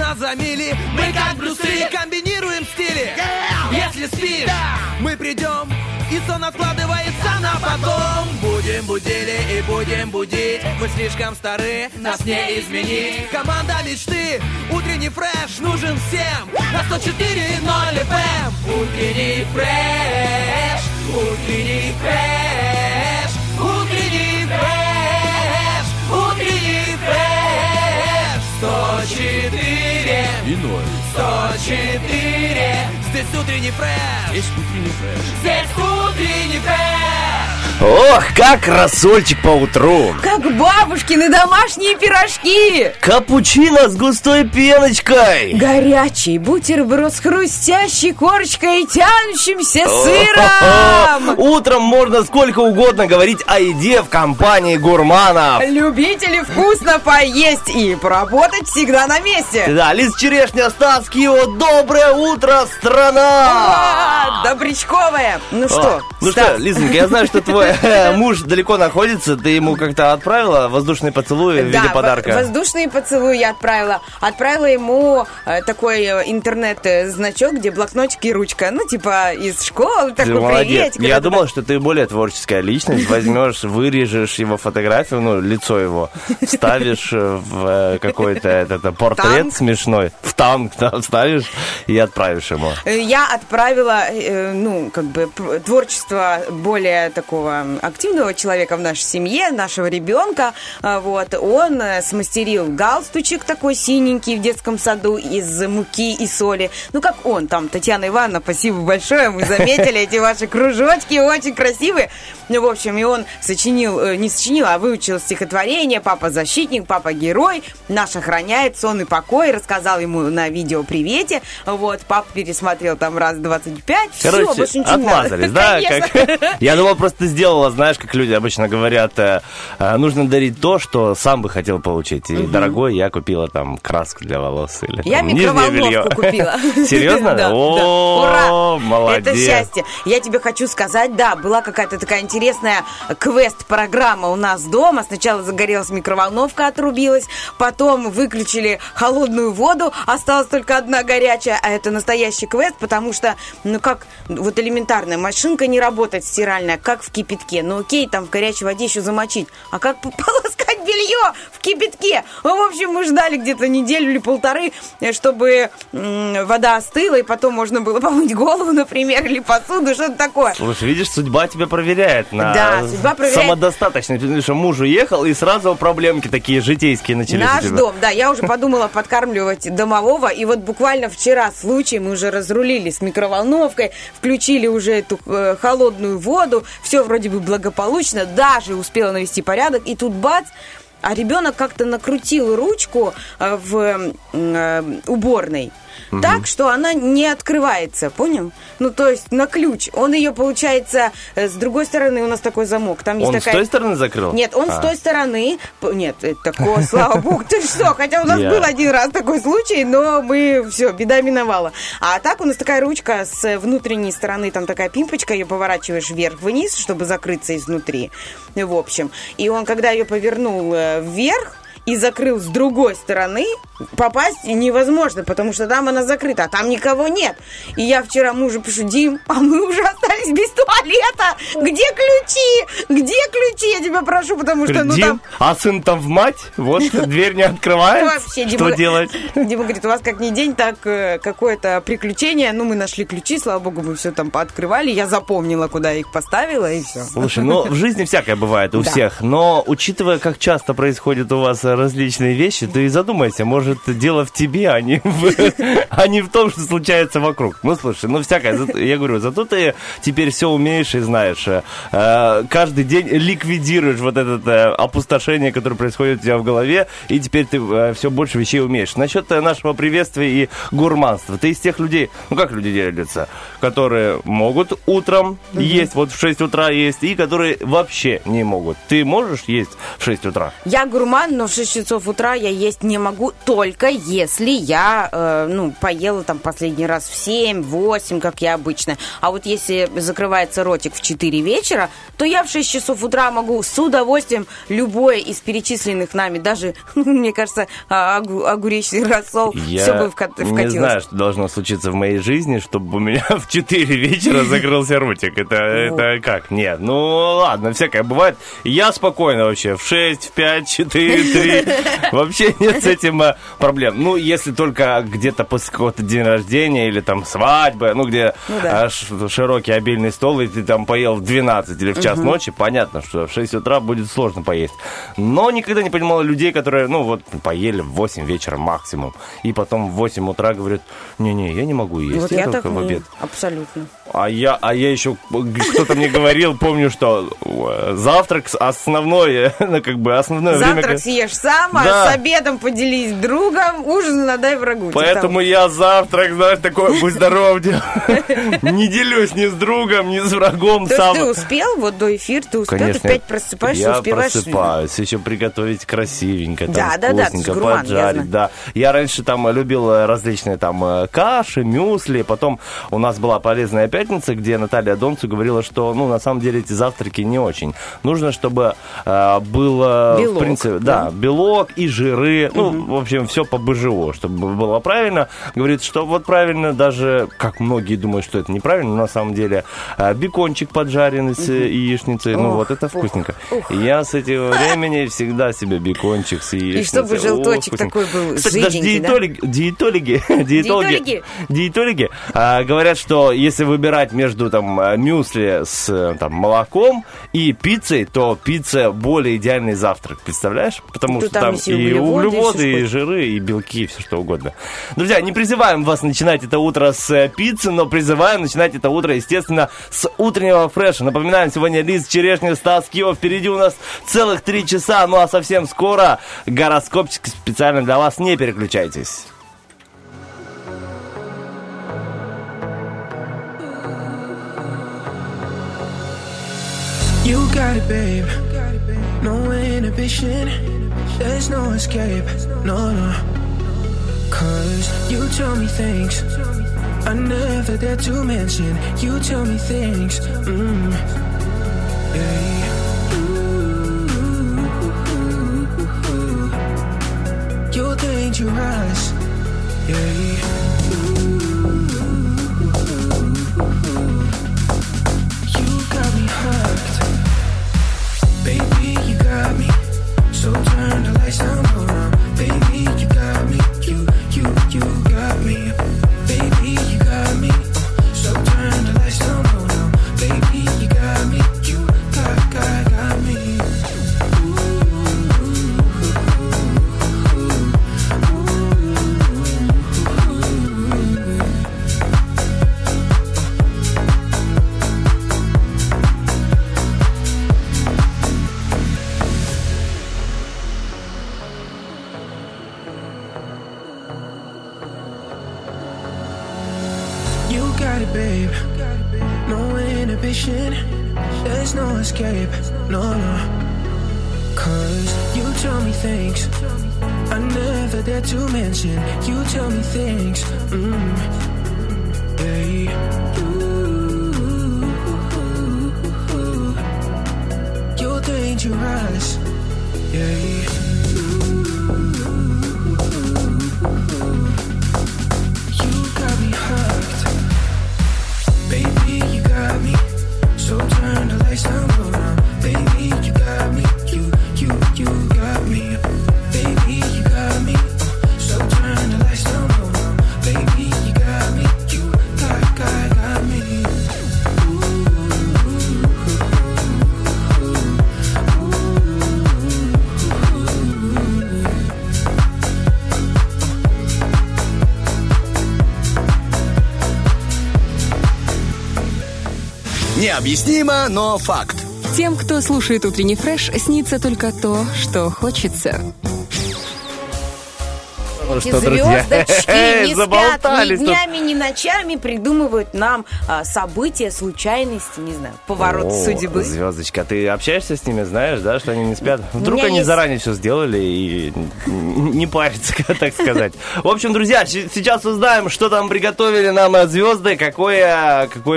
нас за мили. Мы как Брюс Ли комбинируем стили. Если спим, мы придем, и сон откладывается на потом. Будем будили и будем будить. Мы слишком стары, нас не изменить. Команда мечты, утренний фреш нужен всем. На 104.0 FM. Утренний фреш, утренний фреш, утренний фреш, утренний фреш. 104 и 0. 104. Здесь утренний фреш. Здесь утренний фреш. Здесь утренний фреш. Ох, как рассольчик поутру! Как бабушкины домашние пирожки! Капучино с густой пеночкой! Горячий бутерброд с хрустящей корочкой и тянущимся сыром! Утром можно сколько угодно говорить о еде в компании гурманов! Любители вкусно поесть и поработать всегда на месте! Да, Лиза Черешня, Стас Кио, доброе утро, страна! Добрячковая! Ну что, Лизонька, я знаю, что твой муж далеко находится, ты ему как-то отправила воздушные поцелуи в виде подарка? Да, воздушные поцелуи я отправила. Отправила ему такой интернет-значок, где блокнотик и ручка. Ну, типа, из школы, такой привет. Я думал, что ты более творческая личность. Возьмешь, вырежешь его фотографию, ну, лицо его, вставишь в какой-то портрет смешной, в танк вставишь и отправишь ему. Я отправила, творчество более такого активного человека в нашей семье, нашего ребенка. Вот. Он смастерил галстучек такой синенький в детском саду из муки и соли. Ну, как он там, Татьяна Ивановна, спасибо большое, мы заметили эти ваши кружочки, очень красивые. Ну, в общем, и он выучил стихотворение «Папа защитник, папа герой, наш охраняет сон и покой», рассказал ему на видео «Привете». Вот, папа пересмотрел там раз 25. Короче, все, очень отмазались, да? Я думал, просто сделала, знаешь, как люди обычно говорят, нужно дарить то, что сам бы хотел получить. И, дорогой, я купила там краску для волос. Или, я там, микроволновку купила. Серьезно? Да. Ура! Молодец. Это счастье. Я тебе хочу сказать, да, была какая-то такая интересная квест-программа у нас дома. Сначала загорелась микроволновка, отрубилась. Потом выключили холодную воду. Осталась только одна горячая. А это настоящий квест, потому что, элементарная машинка не работает стиральная, как в кипятке. Ну, окей, там в горячей воде еще замочить. А как полоскать белье в кипятке? Ну, в общем, мы ждали где-то неделю или полторы, чтобы вода остыла, и потом можно было помыть голову, например, или посуду, что-то такое. Слушай, видишь, судьба тебя проверяет на самодостаточность. Потому что муж уехал, и сразу проблемки такие житейские начались. Наш дом, да, я уже подумала подкармливать домового, и вот буквально вчера случай, мы уже разрулили с микроволновкой, включили уже эту холодную воду, все вроде бы благополучно, даже успела навести порядок, и тут бац, а ребенок как-то накрутил ручку в уборной. Так, что она не открывается, понял? Ну, то есть на ключ. Он ее, получается, с другой стороны у нас такой замок. Там есть с той стороны закрыл? Нет, он с той стороны... Нет, такого, слава богу, ты что? Хотя у нас был один раз такой случай, но мы... Все, беда миновала. А так у нас такая ручка с внутренней стороны, там такая пимпочка, ее поворачиваешь вверх-вниз, чтобы закрыться изнутри. В общем. И он, когда ее повернул вверх, и закрыл с другой стороны, попасть невозможно, потому что там она закрыта, а там никого нет. И я вчера мужу пишу: Дим, а мы уже остались без туалета. Где ключи? Где ключи? Я тебя прошу, потому что, ну, Дим, там... А сын там в мать? Вот, дверь не открывает? Что делать? Дима говорит, у вас как не день, так какое-то приключение. Ну, мы нашли ключи, слава богу, мы все там пооткрывали. Я запомнила, куда их поставила, и все. Слушай, ну, в жизни всякое бывает у всех. Но, учитывая, как часто происходит у вас различные вещи, ты задумайся, может, дело в тебе, а не в том, что случается вокруг. Ну, слушай, ну, всякое, я говорю, зато ты теперь все умеешь и знаешь. Каждый день ликвидируешь вот это опустошение, которое происходит у тебя в голове, и теперь ты все больше вещей умеешь. Насчет нашего приветствия и гурманства. Ты из тех людей, ну, как люди делятся, которые могут утром есть, вот в 6 утра есть, и которые вообще не могут. Ты можешь есть в 6 утра? Я гурман, но в 6 часов утра я есть не могу, только если я, поела там последний раз в 7-8, как я обычно. А вот если закрывается ротик в 4 вечера, то я в 6 часов утра могу с удовольствием любое из перечисленных нами, даже, мне кажется, огуречный рассол, все бы вкатилось. Я не знаю, что должно случиться в моей жизни, чтобы у меня в 4 вечера закрылся ротик. Это как? Нет, ладно, всякое бывает. Я спокойно вообще в 6, в 5, 4, 3. Вообще нет с этим проблем. Ну, если только где-то после какого-то день рождения или там свадьбы, где широкий обильный стол, и ты там поел в 12 или в час ночи, понятно, что в 6 утра будет сложно поесть. Но никогда не понимала людей, которые, поели в 8 вечера максимум, и потом в 8 утра говорят, не-не, я не могу есть, я только в обед. Абсолютно. А я еще, кто-то мне говорил, помню, что завтрак основное время... Завтрак съешь сам, а с обедом поделись другом, ужин надай врагу. Поэтому я завтрак, знаешь, такой, будь здоров, не делюсь ни с другом, ни с врагом сам. То есть ты успел, вот до эфира ты успел, ты опять просыпаешься, успеваешь... Я просыпаюсь, еще приготовить красивенько, вкусненько, поджарить, да. Я раньше там любил различные там каши, мюсли, потом у нас была полезная пятница, где Наталья Донцу говорила, что, на самом деле эти завтраки не очень. Нужно, чтобы было белок, в принципе, белок и жиры, в общем, все по БЖО, чтобы было правильно. Говорит, что вот правильно, даже как многие думают, что это неправильно, но на самом деле бекончик поджаренный с яичницей, это вкусненько. Я с этого времени всегда себе бекончик с яичницей. И чтобы желточек такой был жиденький, да? Диетологи говорят, что если выбирать между мюсли с молоком и пиццей, то пицца более идеальный завтрак, представляешь? Потому что там и углеводы, и жиры, и белки, и все что угодно. Друзья, не призываем вас начинать это утро с пиццы, но призываем начинать это утро, естественно, с утреннего фреша. Напоминаем, сегодня Лиза Черешня, Стас Кио. Впереди у нас целых 3 часа, а совсем скоро гороскопчик специально для вас. Не переключайтесь. You got it, babe. No inhibition. There's no escape. No, no. 'Cause you tell me things I never dared to mention. You tell me things. Yeah. Ooh. You're dangerous. Yeah. Ooh. You got me hooked. Baby, you got me, so turn the lights down low. Baby, you got me, you got me. Baby, you got me, so turn the lights down low. Baby, you got me, you got me. Babe, no inhibition, there's no escape, no, no. 'Cause you tell me things I never dared to mention. You tell me things, babe. Ooh, you're dangerous, yeah. Ooh, you got me hooked. Baby, you got me, so turn the lights down low now. Baby, you got me, you got me. Baby, you got me, so turn the lights down low now. Baby, you got me, you got me. Необъяснимо, но факт. Тем, кто слушает утренний фреш, снится только то, что хочется. Ну что, друзья, не спят ни днями, ни ночами, придумывают нам события, случайности, не знаю, поворот судьбы. Звездочка, ты общаешься с ними, знаешь, да, что они не спят? Вдруг они заранее все сделали и не парятся, так сказать. В общем, друзья, сейчас узнаем, что там приготовили нам звезды, какой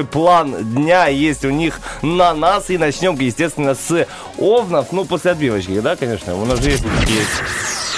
план дня есть у них на нас. И начнем, естественно, с овнов. Ну, после отбивочки, да, конечно. У нас же есть...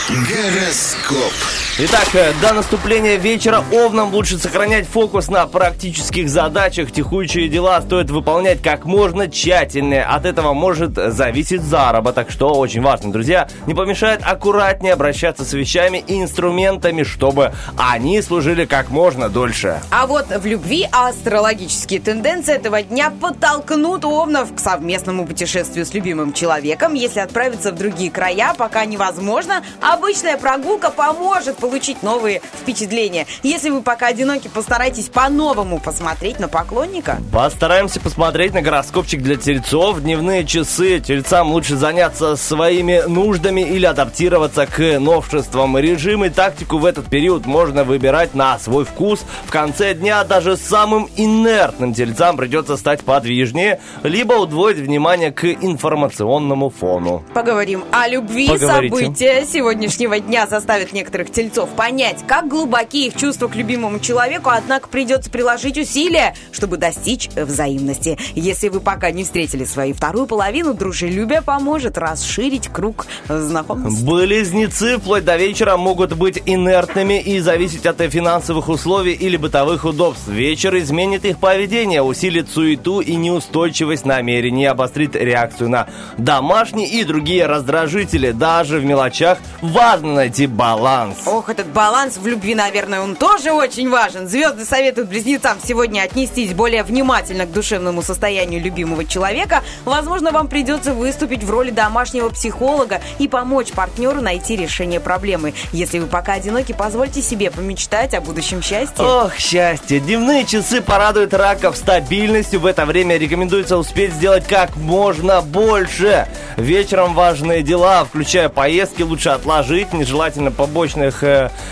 Гороскоп. Итак, до наступления вечера овнам лучше сохранять фокус на практических задачах. Текущие дела стоит выполнять как можно тщательнее. От этого может зависеть заработок, что очень важно, друзья. Не помешает аккуратнее обращаться с вещами и инструментами, чтобы они служили как можно дольше. А вот в любви астрологические тенденции этого дня подтолкнут овнов к совместному путешествию с любимым человеком. Если отправиться в другие края пока невозможно, обычная прогулка поможет получить новые впечатления. Если вы пока одиноки, постарайтесь по-новому посмотреть на поклонника. Постараемся посмотреть на гороскопчик для тельцов. Дневные часы тельцам лучше заняться своими нуждами или адаптироваться к новшествам. Режим и тактику в этот период можно выбирать на свой вкус. В конце дня даже самым инертным тельцам придется стать подвижнее, либо удвоить внимание к информационному фону. Поговорим о любви. События сегодняшнего дня заставят некоторых тельцов понять, как глубоки их чувства к любимому человеку, однако придется приложить усилия, чтобы достичь взаимности. Если вы пока не встретили свою вторую половину, дружелюбие поможет расширить круг знакомств. Близнецы вплоть до вечера могут быть инертными и зависеть от финансовых условий или бытовых удобств. Вечер изменит их поведение, усилит суету и неустойчивость намерений, обострит реакцию на домашние и другие раздражители. Даже в мелочах важно найти баланс. Ох, этот баланс в любви, наверное, он тоже очень важен. Звезды советуют близнецам сегодня отнестись более внимательно к душевному состоянию любимого человека. Возможно, вам придется выступить в роли домашнего психолога и помочь партнеру найти решение проблемы. Если вы пока одиноки, позвольте себе помечтать о будущем счастье. Ох, счастье! Дневные часы порадуют раков стабильностью. В это время рекомендуется успеть сделать как можно больше. Вечером важные дела, включая поездки, лучше отложить. Нежелательно побочных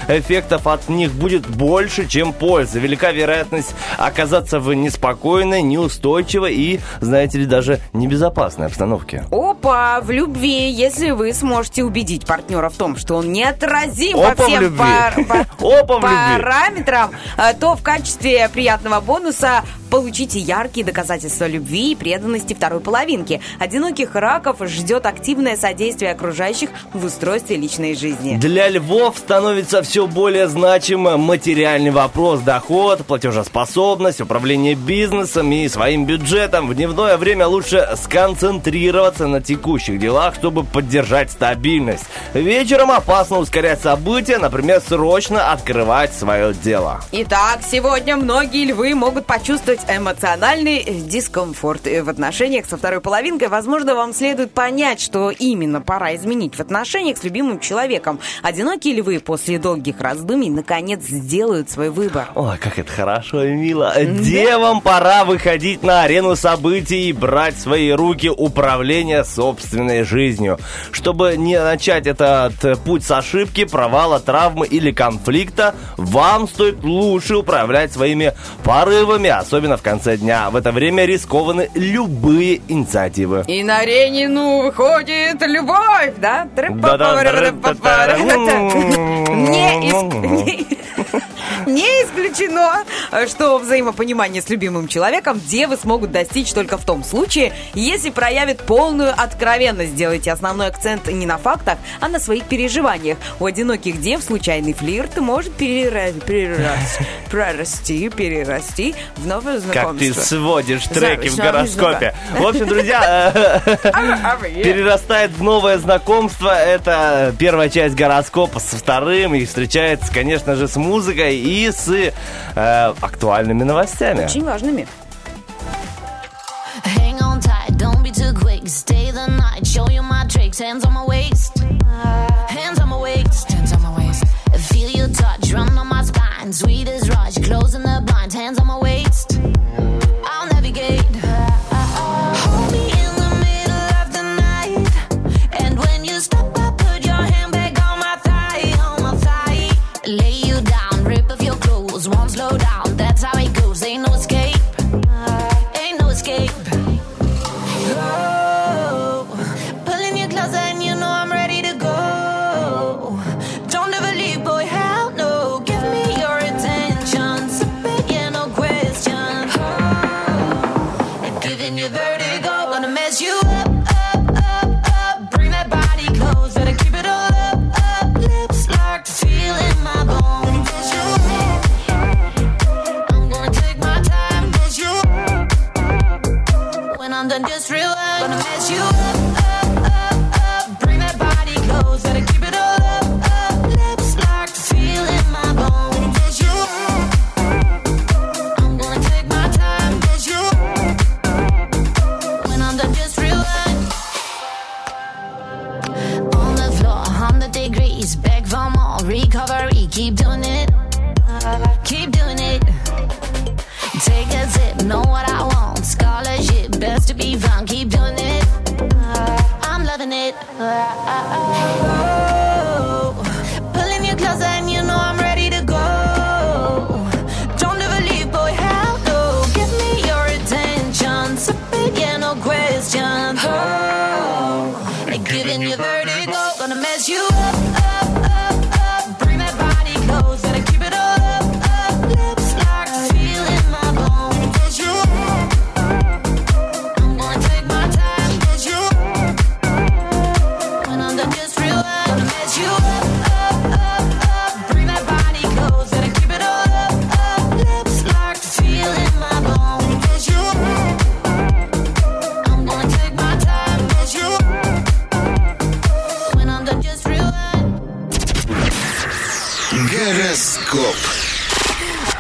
эффектов от них будет больше, чем пользы. Велика вероятность оказаться в неспокойной, неустойчивой и, знаете ли, даже небезопасной обстановке. Опа! В любви, если вы сможете убедить партнера в том, что он неотразим по всем параметрам, то в качестве приятного бонуса получите яркие доказательства любви и преданности второй половинки. Одиноких раков ждет активное содействие окружающих в устройстве личной жизни. Для львов становится все более значимым материальный вопрос: доход, платежеспособность, управление бизнесом и своим бюджетом. В дневное время лучше сконцентрироваться на текущих делах, чтобы поддержать стабильность. Вечером опасно ускорять события, например, срочно открывать свое дело. Итак, сегодня многие львы могут почувствовать эмоциональный дискомфорт в отношениях со второй половинкой. Возможно, вам следует понять, что именно пора изменить в отношениях с любимым человеком. Одинокие львы после долгих раздумий наконец сделают свой выбор. Ой, как это хорошо и мило. Девам пора выходить на арену событий и брать в свои руки управление собственной жизнью. Чтобы не начать этот путь с ошибки, провала, травмы или конфликта, вам стоит лучше управлять своими порывами, особенно в конце дня. В это время рискованы любые инициативы. И на арене, выходит любовь, да? Не исключено, что взаимопонимание с любимым человеком девы смогут достичь только в том случае, если проявят полную откровенность. Делайте основной акцент не на фактах, а на своих переживаниях. У одиноких дев случайный флирт может перерасти в новое знакомство. Как ты сводишь треки в гороскопе. В общем, друзья, перерастает в новое знакомство. Это первая часть гороскопа со вторым и встречается, конечно же, с музыкой и с актуальными новостями. Очень важными.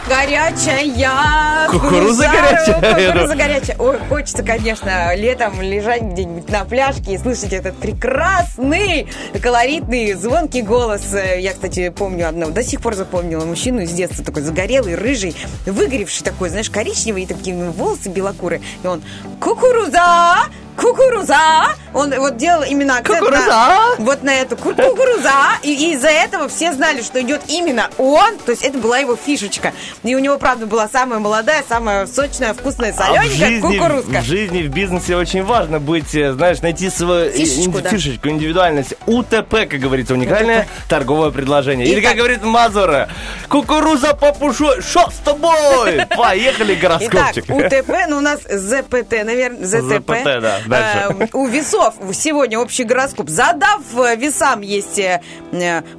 Горячая! Кукуруза горячая! Кукуруза горячая! Ой, хочется, конечно, летом лежать где-нибудь на пляжке и слышать этот прекрасный, колоритный, звонкий голос. Я, кстати, помню одного, до сих пор запомнила мужчину из детства, такой загорелый, рыжий, выгоревший такой, знаешь, коричневый, и такие волосы белокурые. И он: кукуруза! Кукуруза! Он вот делал именно акцент на, вот на эту кукуруза. И из-за этого все знали, что идет именно он. То есть это была его фишечка. И у него, правда, была самая молодая, самая сочная, вкусная солененькая кукурузка. В жизни, в бизнесе очень важно быть, знаешь, найти свою фишечку, фишечку, индивидуальность. УТП, как говорится, уникальное торговое предложение. Или, как говорит Мазура, кукуруза попушой, шо с тобой? Поехали, гороскопчик. Итак, УТП, ну у нас ЗПТ, наверное, ЗТП. ЗПТ, да. У весов сегодня общий гороскоп. Задав весам есть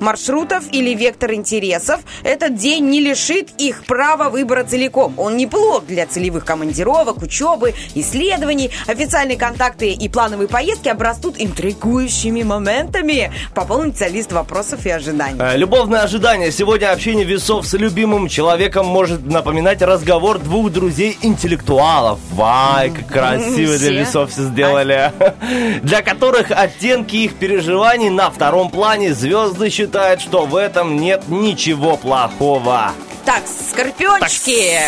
маршрутов или вектор интересов, этот день не лишит их права выбора целиком. Он не плох для целевых командировок, учебы, исследований. Официальные контакты и плановые поездки обрастут интригующими моментами. Пополнится лист вопросов и ожиданий. Любовное ожидание. Сегодня общение весов с любимым человеком может напоминать разговор двух друзей-интеллектуалов. Вай, как красиво для весов все сделали. Для которых оттенки их переживаний на втором плане. Звезды считают, что в этом нет ничего плохого. Так, скорпиончики,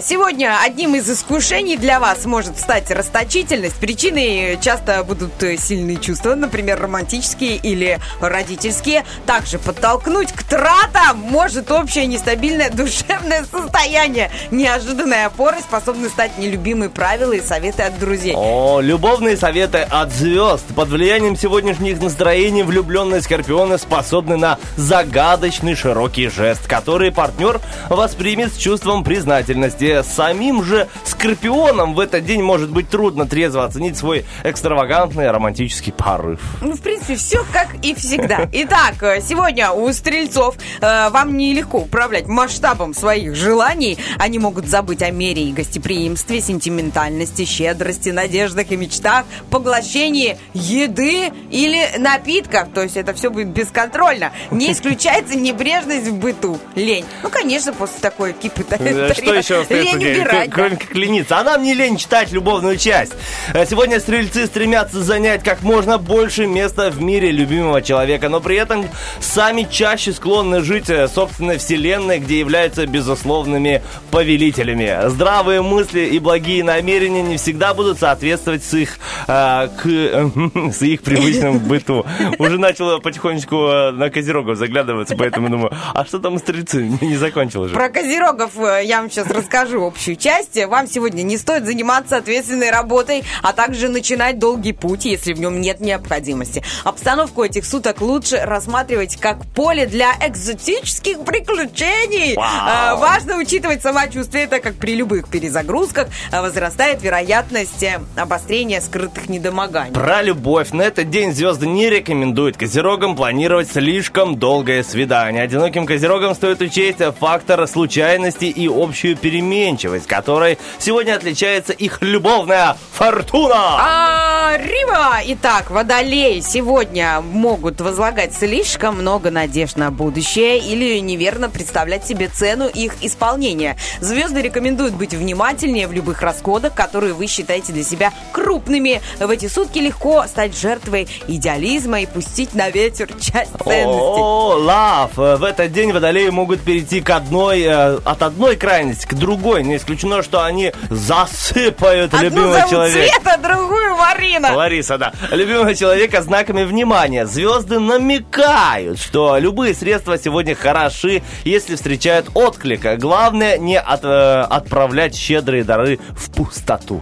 сегодня одним из искушений для вас может стать расточительность. Причиной часто будут сильные чувства, например, романтические или родительские. Также подтолкнуть к тратам может общее нестабильное душевное состояние. Неожиданная опора способны стать нелюбимые правила и советы от друзей. О, любовные советы от звезд. Под влиянием сегодняшних настроений влюбленные скорпионы способны на загадочный широкий жест, который партнер воспримет с чувством признательности. Самим же скорпионом в этот день может быть трудно трезво оценить свой экстравагантный романтический порыв. Ну, в принципе, все как и всегда. Итак, сегодня у стрельцов вам нелегко управлять масштабом своих желаний. Они могут забыть о мере и гостеприимстве, сентиментальности, щедрости, надеждах и мечтах, поглощении еды или напитков. То есть это все будет бесконтрольно. Не исключается небрежность в быту, лень. Ну, конечно. После такой кипы что еще остается делать, кроме как лениться? А нам не лень читать любовную часть. Сегодня стрельцы стремятся занять как можно больше места в мире любимого человека, но при этом сами чаще склонны жить собственной вселенной, где являются безусловными повелителями. Здравые мысли и благие намерения не всегда будут соответствовать с их привычным быту. Уже начало потихонечку на козерогов заглядываться, поэтому думаю, а что там стрельцы? Не закончили. Про козерогов я вам сейчас расскажу общую часть. Вам сегодня не стоит заниматься ответственной работой, а также начинать долгий путь, если в нем нет необходимости. Обстановку этих суток лучше рассматривать как поле для экзотических приключений. Вау. Важно учитывать самочувствие, так как при любых перезагрузках возрастает вероятность обострения скрытых недомоганий. Про любовь. На этот день звезды не рекомендуют козерогам планировать слишком долгое свидание. Одиноким козерогам стоит учесть факт фактор случайности и общую переменчивость, которой сегодня отличается их любовная фортуна. Рива! Итак, водолеи сегодня могут возлагать слишком много надежд на будущее или неверно представлять себе цену их исполнения. Звезды рекомендуют быть внимательнее в любых расходах, которые вы считаете для себя крупными. В эти сутки легко стать жертвой идеализма и пустить на ветер часть ценностей. В этот день водолеи могут перейти от одной крайности к другой. Не исключено, что они засыпают любимого человека. Одну зовут Света, другую Марина. Лариса, да. Любимого человека знаками внимания. Звезды намекают, что любые средства сегодня хороши, если встречают отклика. Главное, не отправлять щедрые дары в пустоту.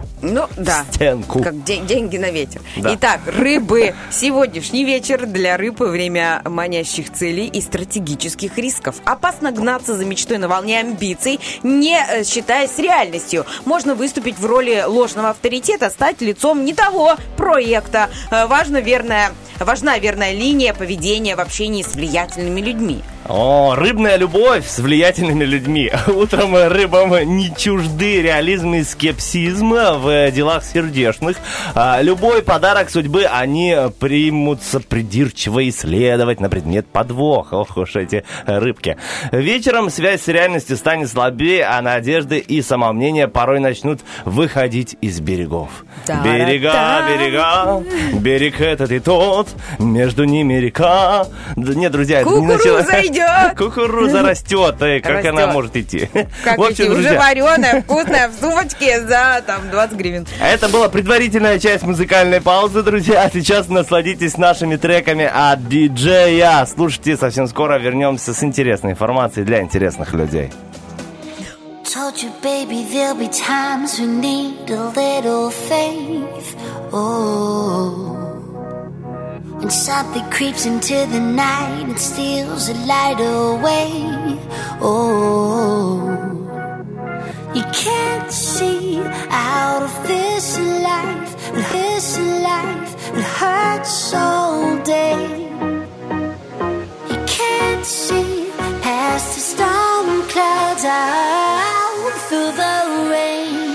Стенку. Как деньги на ветер. Да. Итак, рыбы. Сегодняшний вечер для рыб и время манящих целей и стратегических рисков. Опасно гнаться за мечтой на волне амбиций, не считаясь с реальностью. Можно выступить в роли ложного авторитета, стать лицом не того проекта. Важна верная линия поведения в общении с влиятельными людьми. Рыбная любовь с влиятельными людьми. Утром рыбам не чужды реализм и скепсизм в делах сердечных. Любой подарок судьбы они примутся придирчиво исследовать на предмет подвоха. Ох уж эти рыбки. Вечером связь с реальностью станет слабее, а надежды и самомнение порой начнут выходить из берегов. Берега, берег этот и тот, между ними река. Нет, друзья, это не начало. Кукуруза растет, как она может идти? Как идти? Уже вареная, вкусная, в сумочке за 20 гривен. Это была предварительная часть музыкальной паузы, друзья. А сейчас насладитесь нашими треками от диджея. Слушайте, совсем скоро вернемся с интересной информацией для интересных людей. When something creeps into the night and steals the light away. Oh, you can't see out of this life, it hurts all day. You can't see past the storm and clouds out through the rain.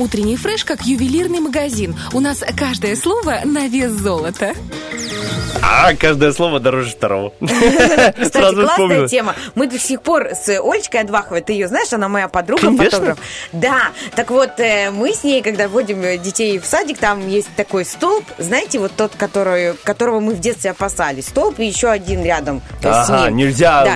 Утренний фреш как ювелирный магазин. У нас каждое слово на вес золота. А каждое слово дороже второго. Кстати, классная тема. Мы до сих пор с Олечкой Адваховой, ты ее знаешь, она моя подруга, фотограф. Да, так вот мы с ней, когда вводим детей в садик, там есть такой столб, знаете, вот тот, которого мы в детстве опасались. Столб и еще один рядом с ним. Нельзя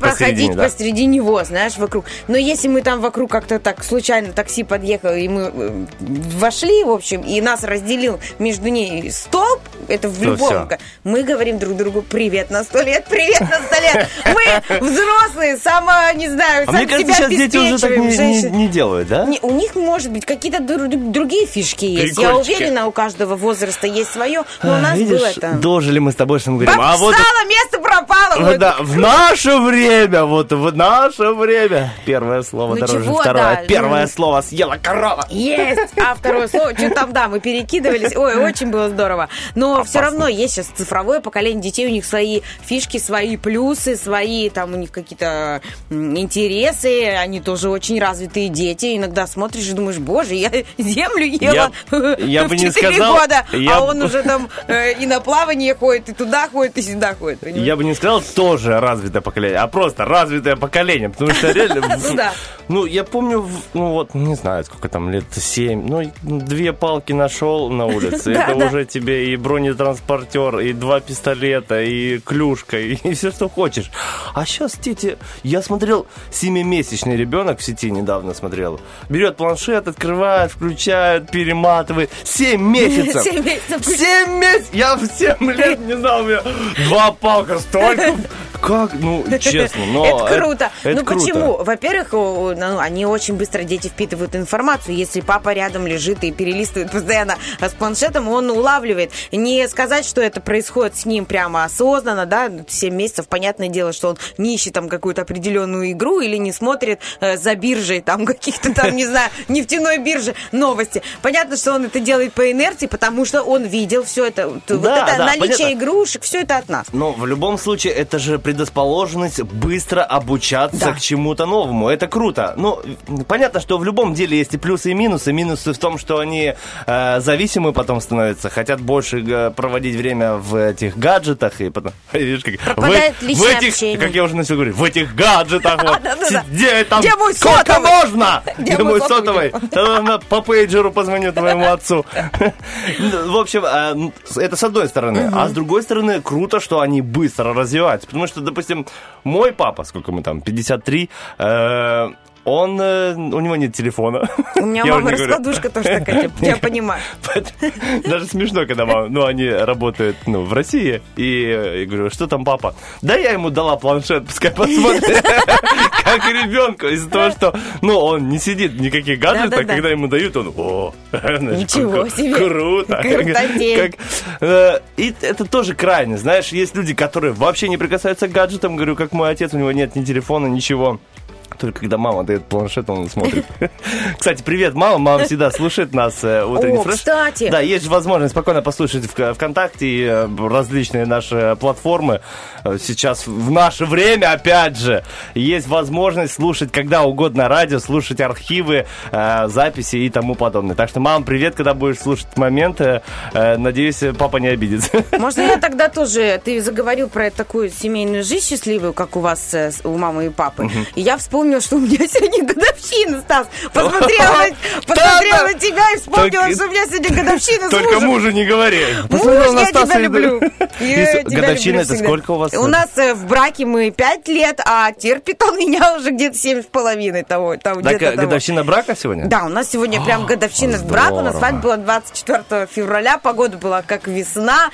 проходить посреди него, знаешь, вокруг. Но если мы там вокруг как-то так случайно такси подъехало, и мы вошли, в общем, и нас разделил между ней столб, это в любом... Мы говорим друг другу привет на 100 лет. Мы взрослые, мне кажется, сейчас дети уже так не делают, да? У них, может быть, какие-то другие фишки есть. Я уверена, у каждого возраста есть свое, но у нас было это. Дожили мы с тобой, что мы говорим. А вот место пропало. Да, в наше время. Первое слово дороже второе. Первое слово съела корова. Есть. А второе слово, что там, да, мы перекидывались. Ой, очень было здорово. Но все равно есть сейчас цифровое поколение детей, у них свои фишки, свои плюсы, свои там у них какие-то интересы, они тоже очень развитые дети. Иногда смотришь и думаешь, боже, я землю ела в 4 года, а он уже там и на плавание ходит, и туда ходит, и сюда ходит. Я бы не сказал тоже развитое поколение, а просто развитое поколение, потому что реально... Ну, я помню, не знаю, сколько там, лет 7, ну, 2 палки нашел на улице, это уже тебе и бронетранспортер, и 2 пистолета, и клюшка, и все, что хочешь. А сейчас дети... Я смотрел, 7-месячный ребенок в сети недавно смотрел. Берет планшет, открывает, включает, перематывает. 7 месяцев! 7 месяцев! Я в 7 лет не знал, у меня 2 палка, столько... Как? Ну, честно, но... Это круто. Ну, почему? Во-первых, они очень быстро, дети впитывают информацию. Если папа рядом лежит и перелистывает постоянно с планшетом, он улавливает. Не сказать, что это происходит с ним прямо осознанно, да, 7 месяцев, понятное дело, что он не ищет там какую-то определенную игру или не смотрит за биржей там каких-то там, не знаю, нефтяной биржи новости. Понятно, что он это делает по инерции, потому что он видел все это. Да, вот это наличие игрушек, все это от нас. Но в любом случае, это же предрасположенность быстро обучаться к чему-то новому. Это круто. Ну, понятно, что в любом деле есть и плюсы, и минусы. Минусы в том, что они зависимы потом становятся, хотят больше проводить время в этих гаджетах, и потом... Видишь, как... Как я уже начал говорить, в этих гаджетах. Где мой сотовый? Сколько можно? Где мой сотовый? По пейджеру позвоню твоему отцу. В общем, это с одной стороны. А с другой стороны, круто, что они быстро развиваются. Потому что, допустим, мой папа, сколько мы там, 53... у него нет телефона. У меня мама раскладушка тоже такая, я понимаю. Даже смешно, когда мама, они работают, в России, и говорю, что там папа? Да я ему дала планшет, пускай посмотрит, как ребенку, из-за того, что, он не сидит в никаких гаджетах, когда ему дают, он, ничего себе, круто. И это тоже крайне, знаешь, есть люди, которые вообще не прикасаются к гаджетам, говорю, как мой отец, у него нет ни телефона, ничего. Только когда мама дает планшет, он смотрит. Кстати, привет, мама. Мама всегда слушает нас. Утренний фреш. Кстати. Да, есть же возможность спокойно послушать ВКонтакте и различные наши платформы. Сейчас в наше время, опять же, есть возможность слушать когда угодно радио, слушать архивы, записи и тому подобное. Так что, мам, привет, когда будешь слушать моменты. Надеюсь, папа не обидится. Можно я тогда тоже... Ты заговорил про такую семейную жизнь счастливую, как у вас, у мамы и папы. И я вспомнила, что у меня сегодня годовщина, Стас. Посмотрела на тебя и вспомнила, что у меня сегодня годовщина с мужем. Только мужу не говори. Муж, я тебя люблю. Годовщина это сколько у вас? У нас в браке мы 5 лет, а терпит он меня уже где-то 7,5 того. Годовщина брака сегодня? Да, у нас сегодня прям годовщина брака. У нас свадьба была 24 февраля. Погода была как весна.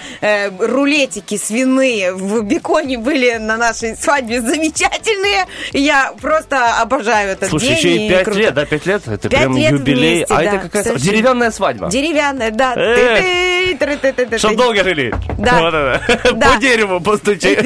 Рулетики свиные в беконе были на нашей свадьбе замечательные. Я просто обожаю этот день. Слушай, еще и 5 лет, да? 5 лет? Это 5 прям лет юбилей. Вместе, это какая-то деревянная свадьба. Деревянная, да. Чтоб долго жили. Да. По дереву постучи.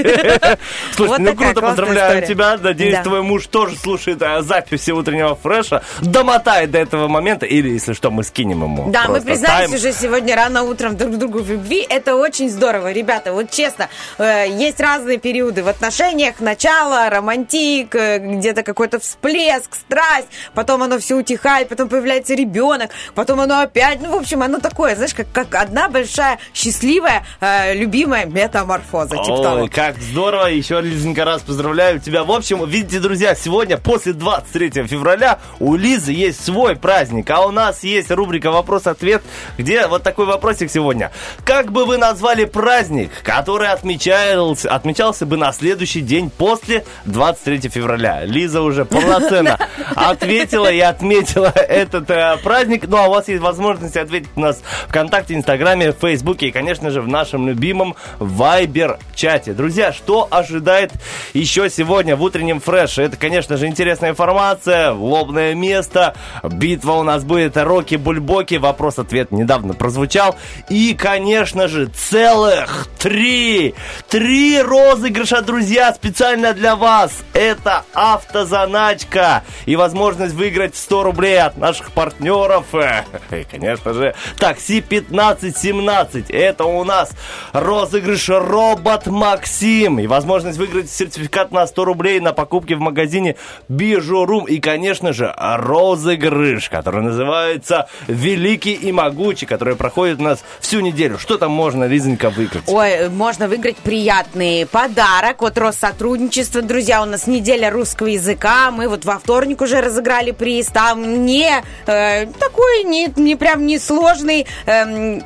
Слушай, ну круто, поздравляю тебя. Надеюсь, твой муж тоже слушает записи утреннего фреша. Домотает до этого момента. Или, если что, мы скинем ему. Да, мы признаемся уже сегодня рано утром друг другу в любви. Это очень здорово, ребята. Вот честно, есть разные периоды в отношениях. Начало, романтик, где-то какой-то всплеск, страсть. Потом оно все утихает, потом появляется ребенок, потом оно опять... Ну, в общем, оно такое, знаешь, как одна большая, счастливая, любимая метаморфоза. Ой, как здорово. Еще, Лизонька, раз поздравляю тебя. В общем, видите, друзья, сегодня, после 23 февраля, у Лизы есть свой праздник. А у нас есть рубрика «Вопрос-ответ», где вот такой вопросик сегодня. Как бы вы назвали праздник, который отмечался бы на следующий день после 23 февраля? Лиза уже полноценно ответила и отметила этот праздник. Ну, а у вас есть возможность ответить нас в ВКонтакте, Инстаграме, в Фейсбуке и, конечно же, в нашем любимом Вайбер-чате. Друзья, что ожидает еще сегодня в утреннем фреше? Это, конечно же, интересная информация, лобное место, битва у нас будет, Рокки-Бульбоки, вопрос-ответ недавно прозвучал. И, конечно же, целых три розыгрыша, друзья, специально для вас. Это автозаначка и возможность выиграть 100 рублей от наших партнеров. И, конечно же, такси 1517. Это у нас розыгрыш «Робот Максим» и возможность выиграть сертификат на 100 рублей на покупки в магазине Bijou Room. И, конечно же, розыгрыш, который называется «Великий и могучий», который проходит у нас всю неделю. Что там можно, Лизонька, выиграть? Ой, можно выиграть приятный подарок от Россотрудничества. Друзья, у нас неделя русского языка. Мы вот во вторник уже разыграли приз. Там такой не прям не сложный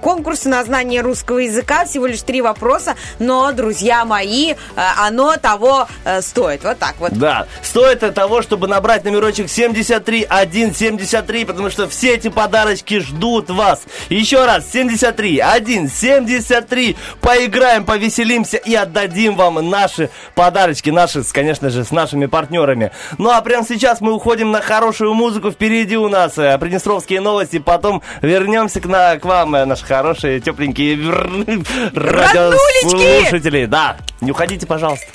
конкурс на знание русского языка. Всего лишь 3 вопроса. Но, друзья мои, оно того стоит. Вот так вот. Да, стоит от того, чтобы набрать номерочек 73173, потому что все эти подарочки ждут вас. Еще раз, 73173. Поиграем, повеселимся и отдадим вам наши подарочки. Наши, конечно же, с нашими партнерами. Ну, а прямо сейчас мы уходим на хорошую музыку. Впереди у нас приднестровские новости. Потом вернемся к вам, наши хорошие, тепленькие радиослушатели. Да, не уходите, пожалуйста.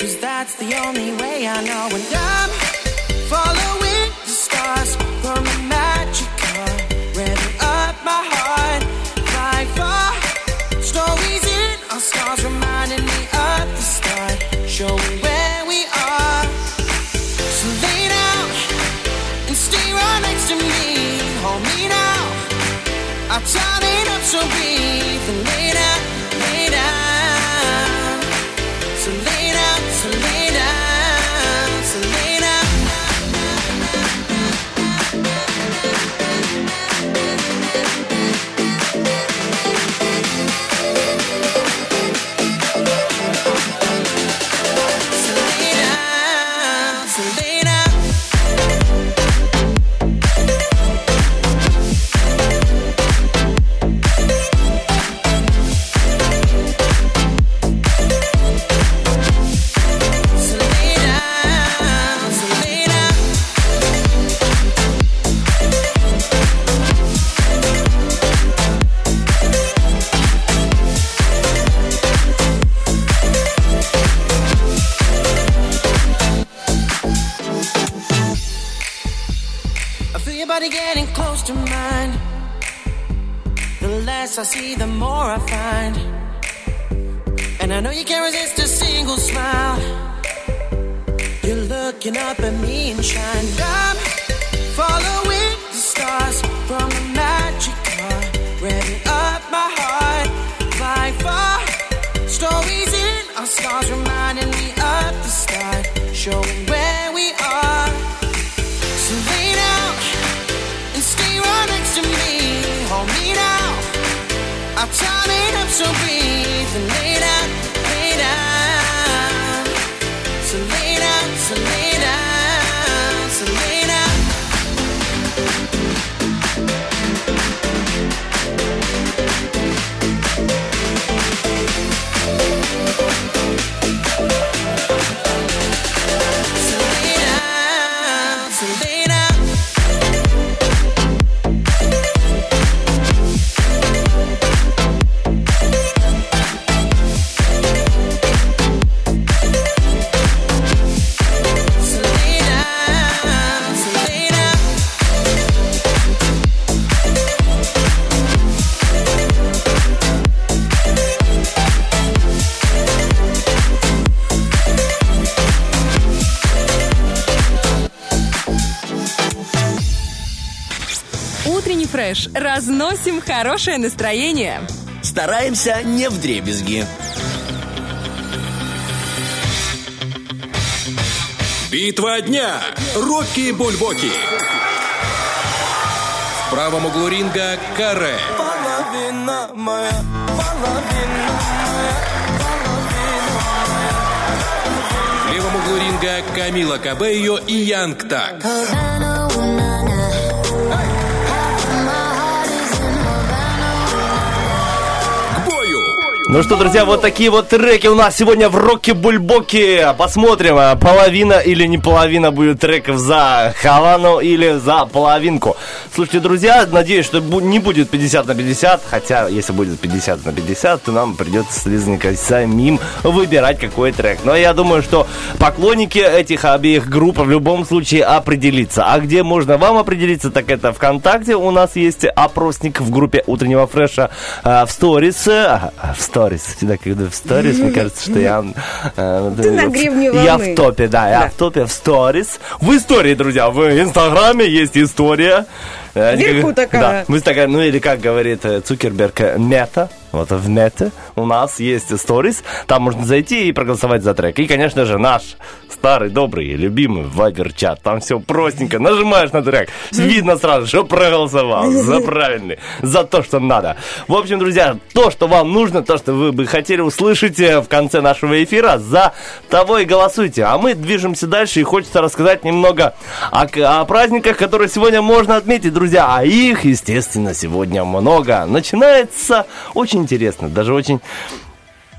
Cause that's the only way I know. And I'm following the stars from a magic car, revving up my heart like far stories in our stars, reminding me of the start, showing where we are. So lay down and stay right next to me, hold me now, I'll turn it up so breathe. And lay down, lay down. So lay down. So lay down, so lay down. Getting close to mine. The less I see, the more I find. And I know you can't resist a single smile. You're looking up at me and shine. I'm following the stars from a magic car, revving up my heart like far stories in our stars, reminding me of the start, showing where we are. So lay down. Stay right next to me, hold me now, I'll turn it up so breathe. And lay down, lay down. So lay down, so lay down, so lay down. So lay down. Утренний фреш. Разносим хорошее настроение. Стараемся не вдребезги. Битва дня. Рокки-Бульбоки. В правом углу ринга Каре. Половина моя, половина моя. В левом углу ринга Камила Кабельо и Янг Так. Ну что, друзья, вот такие вот треки у нас сегодня в Рокки-Бульбоки. Посмотрим, половина или не половина будет треков за Хавану или за половинку. Слушайте, друзья, надеюсь, что не будет 50 на 50. Хотя, если будет 50 на 50, то нам придется с Лизонькой самим выбирать, какой трек. Но я думаю, что поклонники этих обеих групп в любом случае определятся. А где можно вам определиться, так это ВКонтакте. У нас есть опросник в группе Утреннего фреша в сторис. Всегда, когда в сторис, мне кажется, что я... Ты на гребне волны. Я в топе, да, я в топе, в сторис. В истории, друзья, в Инстаграме есть история. Вверху такая. Да, мы такая, ну или как говорит Цукерберг, мета. Вот в мете у нас есть сторис. Там можно зайти и проголосовать за трек. И, конечно же, наш старый, добрый, любимый вайбер-чат. Там все простенько. Нажимаешь на трек. Видно сразу, что проголосовал за правильный, за то, что надо. В общем, друзья, то, что вам нужно, то, что вы бы хотели услышать в конце нашего эфира, за того и голосуйте. А мы движемся дальше, и хочется рассказать немного о праздниках, которые сегодня можно отметить, друзья. А их, естественно, сегодня много. Начинается очень интересно, даже очень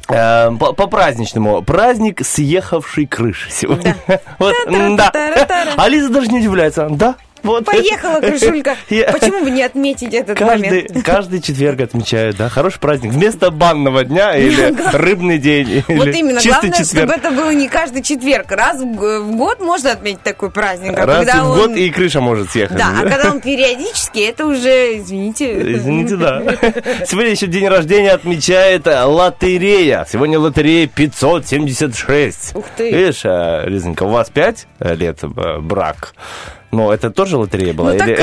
по-праздничному. Праздник съехавшей крыши сегодня. А Лиза даже не удивляется. Да. Вот. Поехала, крышулька. Почему бы не отметить этот момент? Каждый четверг отмечают, да, хороший праздник. Вместо банного дня или рыбный день. Вот именно, главное, чтобы это было не каждый четверг. Раз в год можно отметить такой праздник. Раз в год и крыша может съехать. Да, а когда он периодически, это уже, извините. Извините, да. Сегодня еще день рождения отмечает лотерея. Сегодня лотерея 576. Ух ты. Видишь, Лизонька, у вас 5 лет брак. Ну, это тоже лотерея была? Ну, такая.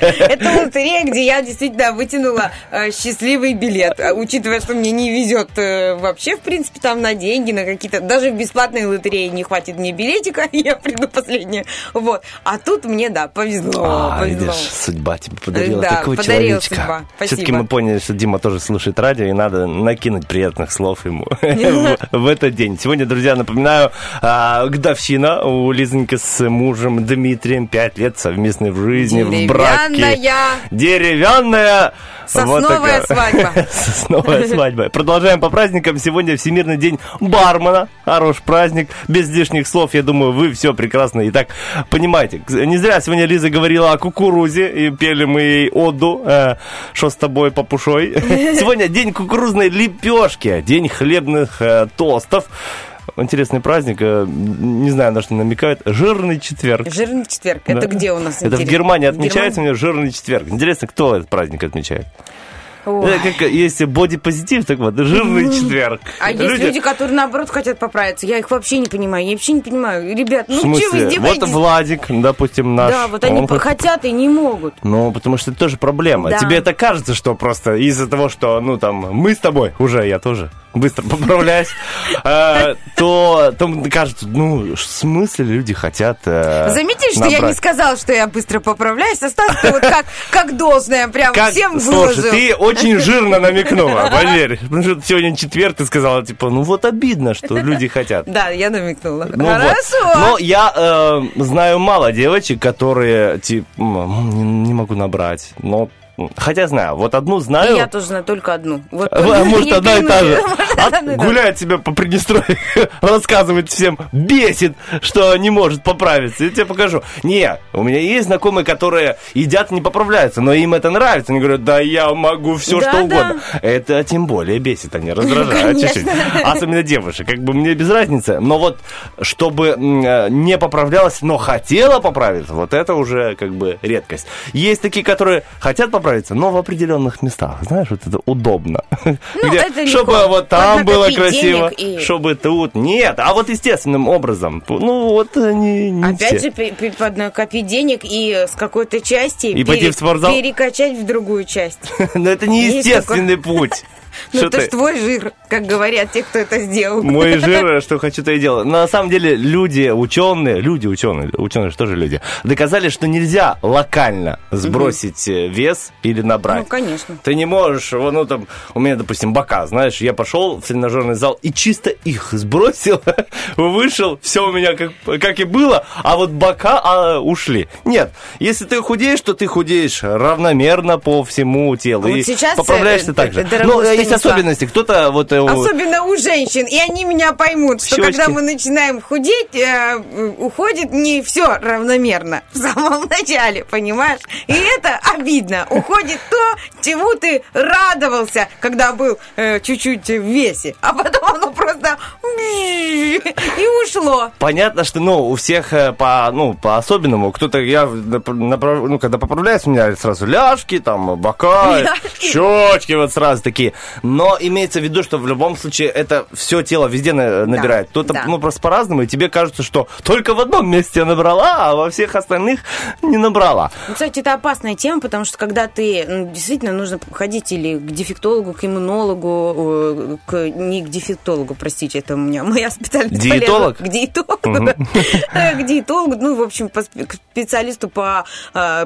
Это лотерея, где я действительно вытянула счастливый билет. Учитывая, что мне не везет вообще, в принципе, там на деньги, на какие-то... Даже в бесплатной лотерее не хватит мне билетика, я приду последнее. Вот. А тут мне, да, повезло. Видишь, судьба тебе подарила такого человечка. Все-таки мы поняли, что Дима тоже слушает радио, и надо накинуть приятных слов ему в этот день. Сегодня, друзья, напоминаю, годовщина у Лизоньки с мужем Дмитрием, 5 лет совместной в жизни, в браке. Деревянная! Сосновая свадьба. Сосновая свадьба. Продолжаем по праздникам. Сегодня Всемирный день бармена. Хороший праздник. Без лишних слов, я думаю, вы все прекрасно и так понимаете. Не зря сегодня Лиза говорила о кукурузе, и пели мы ей оду. Шо с тобой, попушой? Сегодня день кукурузной лепешки, день хлебных тостов. Интересный праздник, не знаю, на что намекают. Жирный четверг. Жирный четверг, да. Это где у нас? Это в Германии отмечается, у меня жирный четверг. Интересно, кто этот праздник отмечает? Как, если бодипозитив, так вот, жирный четверг. А есть люди, которые, наоборот, хотят поправиться. Я их вообще не понимаю, Ребят, ну что вы издеваетесь? Вот Владик, допустим, наш. Да, вот они хотят и не могут. Ну, потому что это тоже проблема. Да. Тебе это кажется, что просто из-за того, что, ну, там, мы с тобой, уже я тоже быстро поправляюсь, то кажется, ну, в смысле люди хотят. Заметили, что я не сказала, что я быстро поправляюсь, осталось вот как должное, прям всем выложил. Слушай, ты очень жирно намекнула, поверь. Потому что сегодня четверг, ты сказала, типа, ну вот обидно, что люди хотят. Да, я намекнула. Хорошо. Но я знаю мало девочек, которые, типа, не могу набрать, но... Хотя знаю, вот одну знаю. И я тоже знаю только одну. Вот, может, одна и та же. Гуляет себе по Приднестровью, рассказывает всем, бесит, что не может поправиться. Я тебе покажу. Не, у меня есть знакомые, которые едят и не поправляются, но им это нравится. Они говорят, да я могу все, да, что угодно. Да. Это тем более бесит, они раздражают чуть-чуть. Особенно девушек, как бы мне без разницы. Но вот, чтобы не поправлялась, но хотела поправиться, вот это уже как бы редкость. Есть такие, которые хотят поправиться, направиться, но в определенных местах. Знаешь, вот это удобно. Чтобы вот там было красиво, чтобы тут. Нет, а вот естественным образом. Ну, вот они... Опять же, накопить денег и с какой-то части перекачать в другую часть. Но это не естественный путь. Ну, это ж твой жир, как говорят те, кто это сделал. Мой жир, что хочу, то и делаю. Но на самом деле люди, ученые что же люди, доказали, что нельзя локально сбросить вес или набрать. Ну, конечно. Ты не можешь, ну, там, у меня, допустим, бока, знаешь, я пошел в тренажерный зал и чисто их сбросил, вышел, все у меня как и было, а вот бока ушли. Нет, если ты худеешь, то ты худеешь равномерно по всему телу. И поправляешься так же. Ну, есть особенности. Кто-то вот... Особенно у женщин. И они меня поймут, что когда мы начинаем худеть, уходит не все равномерно в самом начале, понимаешь? И это обидно. Уходит то, чему ты радовался, когда был чуть-чуть в весе. А потом оно просто и ушло. Понятно, что у всех по-особенному. Кто-то, когда поправляюсь, у меня сразу ляжки, там, бока, щечки вот сразу такие. Но имеется в виду, что в любом случае это все тело везде набирает. Кто-то просто по-разному, и тебе кажется, что только в одном месте я набрала, а во всех остальных не набрала. Кстати, это опасная тема, потому что когда ты... действительно нужно ходить или к дефектологу, к иммунологу, не к дефектологу, простите, это у меня моя специальность. Диетолог? К диетологу, да. К диетологу, в общем, к специалисту по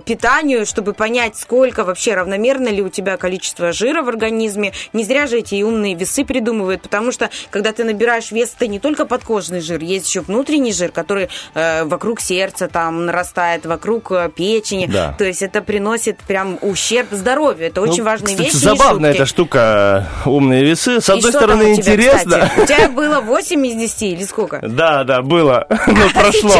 питанию, чтобы понять, сколько вообще равномерно ли у тебя количество жира в организме. Не зря же эти умные весы придумывают, потому что, когда ты набираешь вес, это не только подкожный жир, есть еще внутренний жир, который вокруг сердца там нарастает, вокруг печени. Да. То есть это приносит прям ущерб здоровью. Это очень важная вещь. Забавная эта штука, умные весы. С одной стороны, интересно. У тебя было 8 из 10 или сколько? Да, было. Ну, прошло.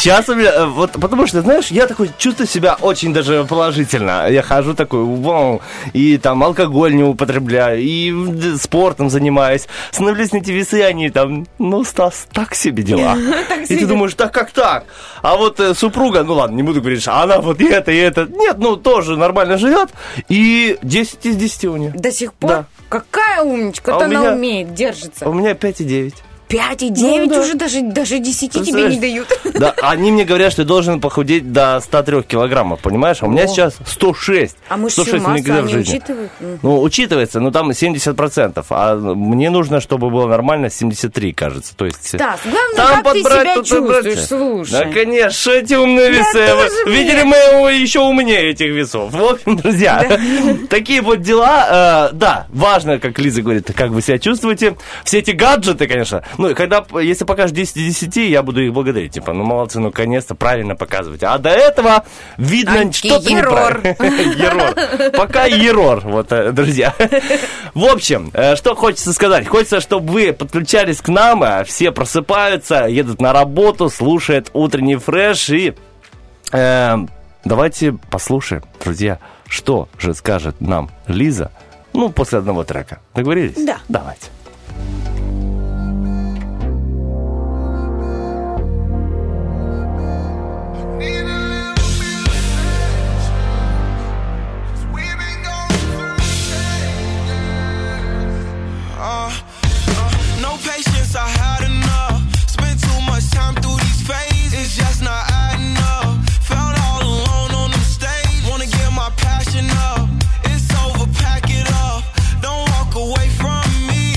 Сейчас у меня... Вот, потому что, знаешь, я такой чувствую себя очень даже положительно. Я хожу такой, вау, и там алкоголь не употребляю, и спортом занимаюсь. Становлюсь на эти весы, они там, Стас, так себе дела. И ты думаешь, так как так? А вот супруга, не буду говорить, что она вот и это. Нет, тоже нормально живет. И 10 из 10 у нее. До сих пор? Да. Какая умничка-то она умеет, держится. У меня 5,9. 5,9 уже даже 10 тебе не дают. Да, они мне говорят, что я должен похудеть до 103 килограммов, понимаешь? А у меня сейчас 106. А мышечную массу они учитывают? Учитывается, там 70%. А мне нужно, чтобы было нормально 73, кажется. То есть... Стас, главное, там как подбрать, ты себя чувствуешь, слушай. Да, конечно, эти умные весы. Видели, мы еще умнее этих весов. В общем, друзья, такие вот дела. Да, важно, как Лиза говорит, как вы себя чувствуете. Все эти гаджеты, конечно... Ну, и когда, если покажешь 10 из 10, я буду их благодарить. Типа, молодцы, наконец-то правильно показывать. А до этого видно что-то неправильно. Ерор. Пока ерор, вот, друзья. В общем, что хочется сказать. Хочется, чтобы вы подключались к нам, все просыпаются, едут на работу, слушают утренний фреш. И давайте послушаем, друзья, что же скажет нам Лиза, после одного трека. Договорились? Да. Давайте. Away from me.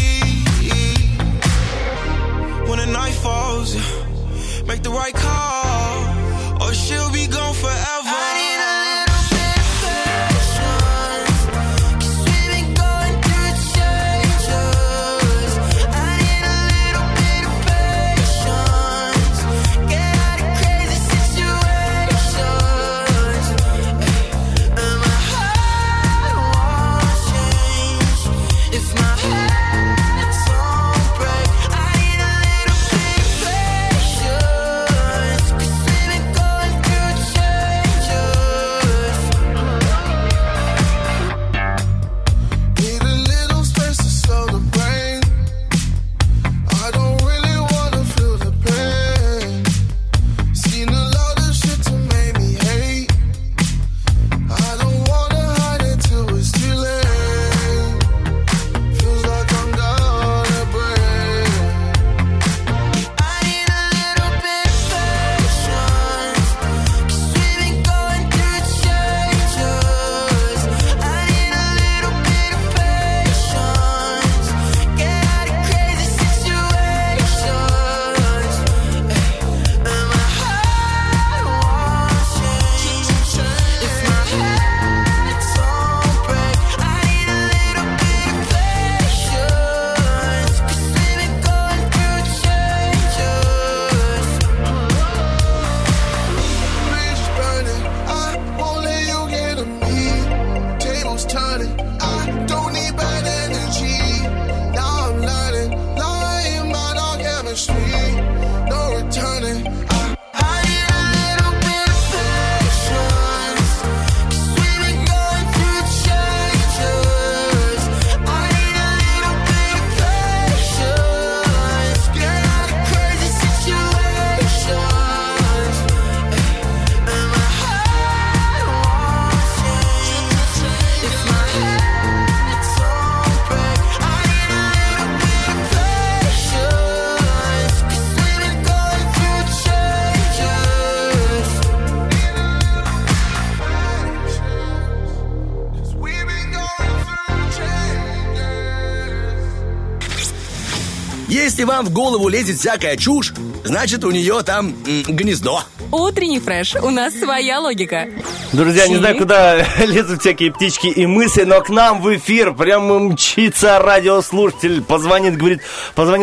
Если вам в голову лезет всякая чушь, значит, у нее там гнездо. Утренний фреш. У нас своя логика. Друзья, не знаю, куда лезут всякие птички и мысли, но к нам в эфир прямо мчится радиослушатель. Позвонил,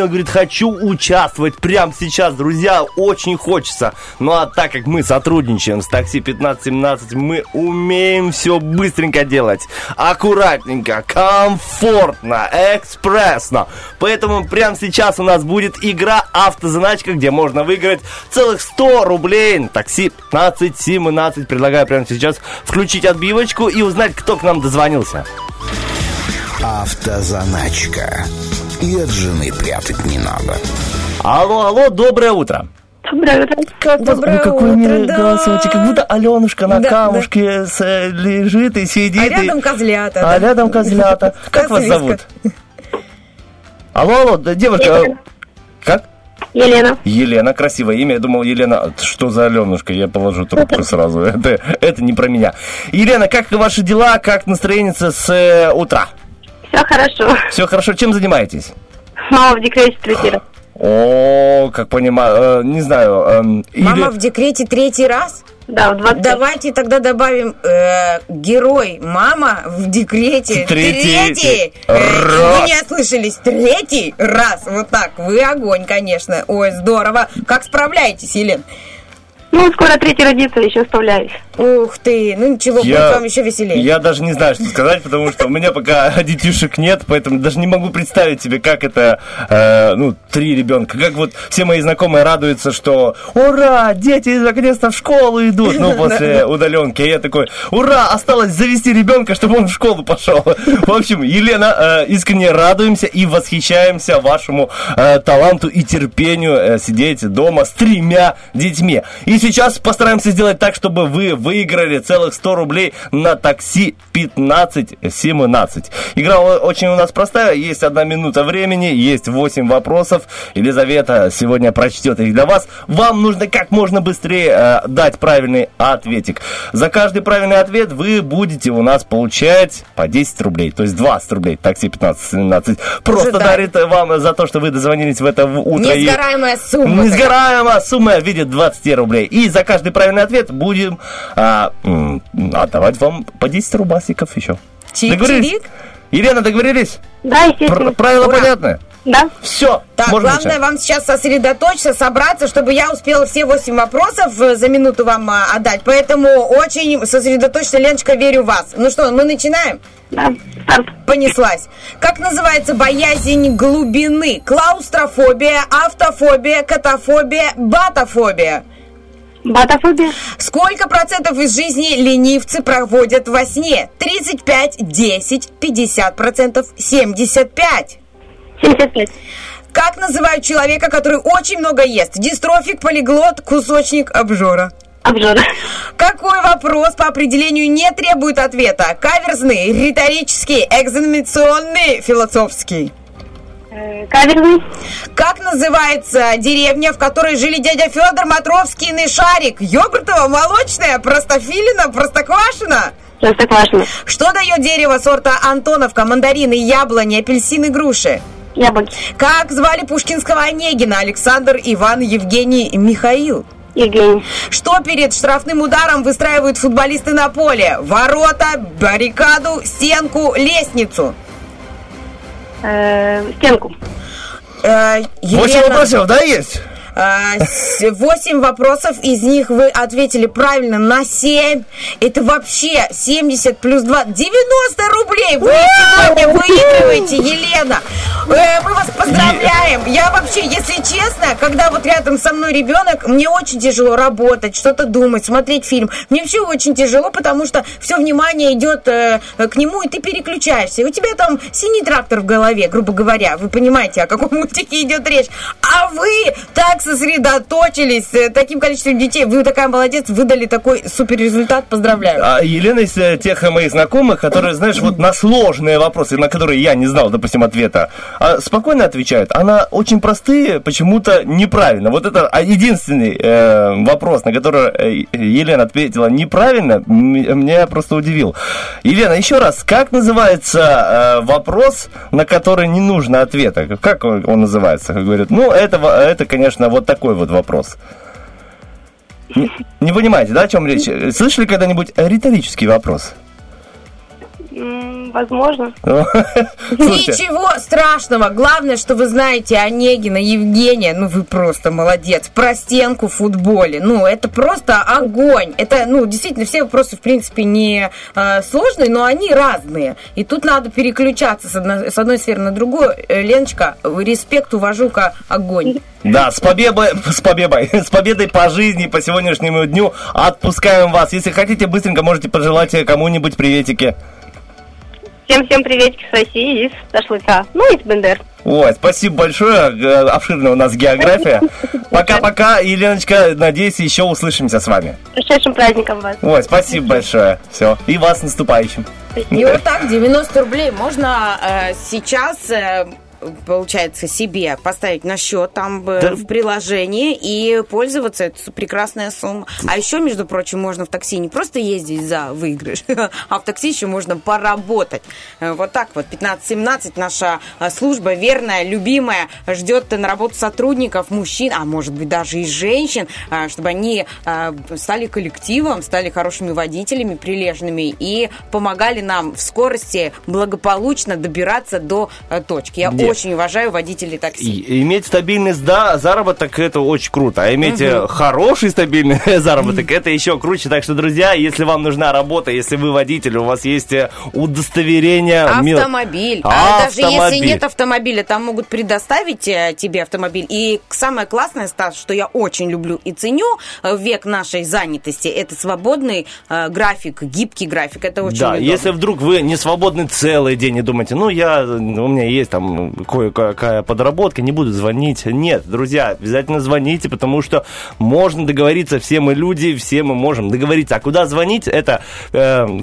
говорит, хочу участвовать прямо сейчас, друзья, очень хочется. Ну а так как мы сотрудничаем с такси 1517, мы умеем все быстренько делать, аккуратненько, комфортно, экспрессно. Поэтому прямо сейчас у нас будет игра «Автозаначка», где можно выиграть целых 100 рублей на такси 1517. Предлагаю прямо сейчас включить отбивочку и узнать, кто к нам дозвонился. Автозаначка. И от жены прятать не надо. Алло, алло, доброе утро. Доброе утро. Какой милый голосочек. Как будто Аленушка на камушке лежит и сидит. А рядом козлята. Как вас зовут? Алло, алло, девушка. Как? Елена. Елена, красивое имя. Я думал, Елена, что за Аленушка? Я положу трубку сразу. Это не про меня. Елена, как ваши дела? Как настроение с утра? Все хорошо. Все хорошо. Чем занимаетесь? Мама в декрете третий раз. О, как понимаю, не знаю. Мама в декрете третий раз? Да, в 20. Давайте тогда добавим герой. Мама в декрете третий раз. Вы не ослышались. Третий раз. Вот так. Вы огонь, конечно. Ой, здорово. Как справляетесь, Елена? Ну, скоро третий родится, еще оставляюсь. Ух ты, ну ничего, будет вам еще веселее. Я даже не знаю, что сказать, потому что у меня пока детишек нет, поэтому даже не могу представить себе, как это, три ребенка. Как вот все мои знакомые радуются, что ура, дети наконец-то в школу идут, ну, после удаленки. Я такой, ура, осталось завести ребенка, чтобы он в школу пошел. В общем, Елена, искренне радуемся и восхищаемся вашему таланту и терпению сидеть дома с 3 детьми. И сейчас постараемся сделать так, чтобы вы выиграли целых 100 рублей на такси 1517. Игра очень у нас простая. Есть 1 минута времени, есть 8 вопросов. Елизавета сегодня прочтет их для вас. вам нужно как можно быстрее дать правильный ответик. За каждый правильный ответ вы будете у нас получать по 10 рублей. То есть 20 рублей. Такси 1517 просто дарит вам за то, что вы дозвонились в это утро. Несгораемая сумма. Несгораемая сумма в виде 20 рублей. И за каждый правильный ответ будем отдавать вам по 10 рубасиков еще. Договорились? Елена, договорились? Да, естественно. Правила понятны? Да. Все. Так, главное начать. Вам сейчас сосредоточиться, собраться, чтобы я успела все 8 вопросов за минуту вам отдать. Поэтому очень сосредоточься, Леночка, верю в вас. Ну что, мы начинаем? Да. Понеслась. Как называется боязнь глубины? Клаустрофобия, автофобия, катафобия, батафобия. Батафобия. Сколько %% из жизни ленивцы проводят во сне? 35, 10, 50%, 75. 75. Как называют человека, который очень много ест? Дистрофик, полиглот, кусочник, обжора. Обжора. Какой вопрос по определению не требует ответа? Каверзный, риторический, экзаменационный, философский. Каверзный. Как называется деревня, в которой жили дядя Федор, Матровский и Шарик? Йогуртово, молочное, простофилино, простоквашино? Простоквашино. Что дает дерево сорта Антоновка? Мандарины, яблони, апельсины, груши? Яблоки. Как звали пушкинского Онегина? Александр, Иван, Евгений, Михаил? Евгений. Что перед штрафным ударом выстраивают футболисты на поле? Ворота, баррикаду, стенку, лестницу? Стенку. 8 вопросов, да, есть? 8 вопросов, из них вы ответили правильно на 7. Это вообще 70 плюс 2. 90 рублей вы сегодня выигрываете, Елена. Мы вас поздравляем. Я вообще, если честно, когда вот рядом со мной ребенок, мне очень тяжело работать, что-то думать, смотреть фильм. Мне вообще очень тяжело, потому что все внимание идет к нему, и ты переключаешься. И у тебя там синий трактор в голове, грубо говоря. Вы понимаете, о каком мультике идет речь. А вы так так сосредоточились, таким количеством детей. Вы такая молодец, выдали такой супер результат. Поздравляю. А Елена из тех моих знакомых, которые, знаешь, вот на сложные вопросы, на которые я не знал, допустим, ответа, спокойно отвечают. Она очень простые, почему-то неправильно. Вот это единственный вопрос, на который Елена ответила неправильно, меня просто удивил. Елена, еще раз, как называется вопрос, на который не нужно ответа? Как он называется? Как говорят, ну, это, конечно, вот такой вот вопрос. Не понимаете, да, о чем речь? Слышали когда-нибудь риторический вопрос? Возможно. Ничего страшного. Главное, что вы знаете Онегина, Евгения. Ну, вы просто молодец. Про стенку в футболе. Ну, это просто огонь. Это, ну, действительно, все вопросы, в принципе, не сложные, но они разные. И тут надо переключаться с одной сферы на другую. Леночка, респект, уважуха, огонь. Да, с победой по жизни, по сегодняшнему дню отпускаем вас. Если хотите, быстренько можете пожелать кому-нибудь приветики. Всем-всем приветики с России, из Ташлыка, ну и из БНДР. Ой, спасибо большое, обширная у нас география. Пока-пока, Еленочка, надеюсь, еще услышимся с вами. Прошедшим праздником вас. Ой, спасибо большое, все, и вас с наступающим. И вот так, 90 рублей можно сейчас... Получается, себе поставить на счет там в приложении и пользоваться. Это прекрасная сумма. А еще, между прочим, можно в такси не просто ездить за выигрыш, а в такси еще можно поработать. Вот так вот. 15-17 наша служба верная, любимая, ждет на работу сотрудников, мужчин, а может быть даже и женщин, чтобы они стали коллективом, стали хорошими водителями, прилежными и помогали нам в скорости благополучно добираться до точки. Я очень уважаю водителей такси. Иметь стабильность, да, заработок, это очень круто. А иметь хороший стабильный заработок, это еще круче. Так что, друзья, если вам нужна работа, если вы водитель, у вас есть удостоверение... Автомобиль. А даже если нет автомобиля, там могут предоставить тебе автомобиль. И самое классное, Стас, что я очень люблю и ценю в век нашей занятости, это свободный график, гибкий график. Это очень удобно. Да, если вдруг вы не свободны целый день и думаете, у меня есть там кое-какая подработка, не буду звонить. Нет, друзья, обязательно звоните, потому что можно договориться, все мы люди, все мы можем договориться. А куда звонить? Это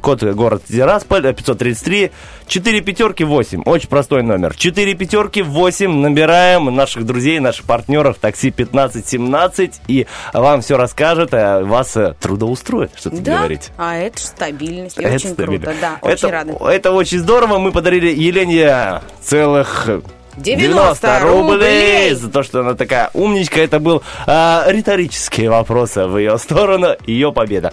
код город Тирасполь, 533 45-8. Очень простой номер. 45-8. Набираем наших друзей, наших партнеров такси 1517, и вам все расскажет, а вас трудоустроит, что тут говорить. А это стабильность. Это очень стабильно. Круто, да, очень рада. Это очень здорово. Мы подарили Елене целых 90 рублей за то, что она такая умничка. Это был риторические вопросы в ее сторону. Ее победа.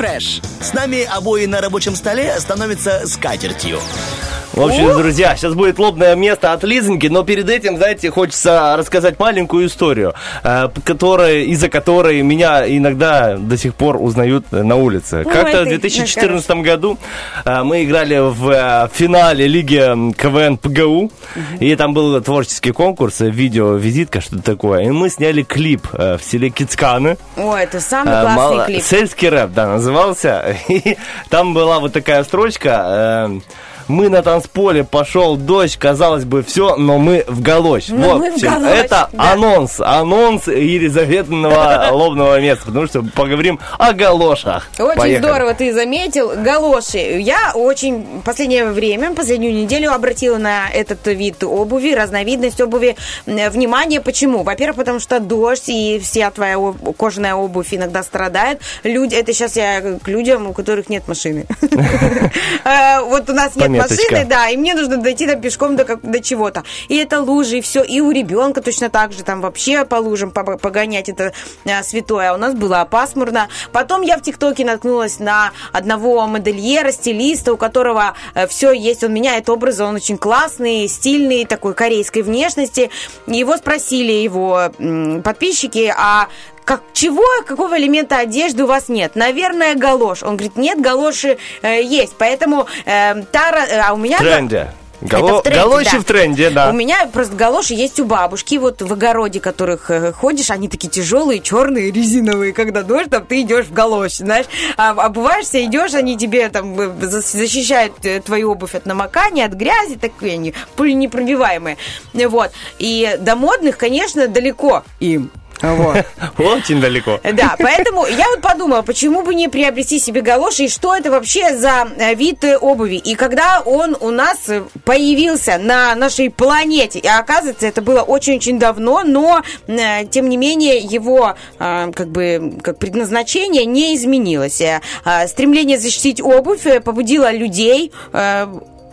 фреш. С нами обои на рабочем столе становятся скатертью. В общем, друзья, сейчас будет лобное место от Лизоньки, но перед этим, знаете, хочется рассказать маленькую историю, из-за которой меня иногда до сих пор узнают на улице. Как-то в 2014 году мы играли в финале Лиги КВН ПГУ, и там был творческий конкурс, видеовизитка, что-то такое, и мы сняли клип в селе Кицканы. О, это самый классный клип. Сельский рэп, да, назывался. И там была вот такая строчка... Мы на танцполе, пошел дождь, казалось бы, все, но мы в галоч. Вот, это да. анонс Елизаветного лобного места, потому что поговорим о галошах. Очень здорово ты заметил. Галоши. Я очень последнюю неделю обратила на этот вид обуви, разновидность обуви внимание. Почему? Во-первых, потому что дождь, и вся твоя кожаная обувь иногда страдает. Это сейчас я к людям, у которых нет машины. Вот у нас нет машины, да, и мне нужно дойти там пешком до чего-то. И это лужи, и все. И у ребенка точно так же, там вообще по лужам погонять это святое. А у нас было пасмурно. Потом я в ТикТоке наткнулась на одного модельера, стилиста, у которого все есть. Он меняет образы, он очень классный, стильный, такой корейской внешности. Его спросили его подписчики, какого элемента одежды у вас нет? Наверное, галош. Он говорит, нет, галоши есть, поэтому у меня... Галоши в тренде, да. У меня просто галоши есть у бабушки, вот в огороде, которых ходишь, они такие тяжелые, черные, резиновые, когда дождь, там ты идешь в галоши, знаешь, обуваешься, идешь, они тебе там защищают твою обувь от намокания, от грязи, такие они пуленепробиваемые, вот. И до модных, конечно, далеко им. Вот. Очень далеко. Да, поэтому я вот подумала, почему бы не приобрести себе галоши, и что это вообще за вид обуви. И когда он у нас появился на нашей планете, и оказывается, это было очень-очень давно, но, тем не менее, его как предназначение не изменилось. Стремление защитить обувь побудило людей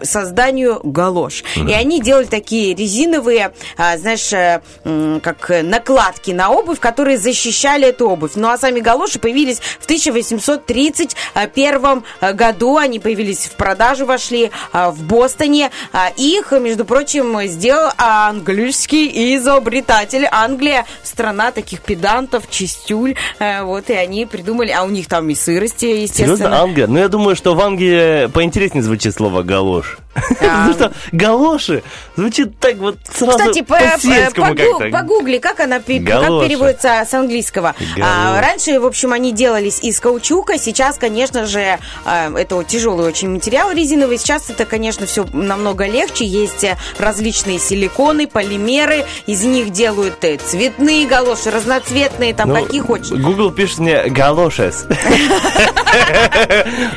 созданию галош. И они делали такие резиновые, как накладки на обувь, которые защищали эту обувь. Ну, а сами галоши появились в 1831 году. Они появились в продажу, вошли в Бостоне. Их, между прочим, сделал английский изобретатель. Англия – страна таких педантов, чистюль. Вот, и они придумали. А у них там и сырости, естественно. Серьезно, Англия? Ну, я думаю, что в Англии поинтереснее звучит слово «галош». Потому что галоши звучит так вот сразу по-сельскому как-то. Погугли, как переводится с английского. Раньше, в общем, они делались из каучука. Сейчас, конечно же, это тяжелый очень материал резиновый. Сейчас это, конечно, все намного легче. Есть различные силиконы, полимеры. Из них делают цветные галоши, разноцветные, там какие хочешь. Google пишет мне «галошес».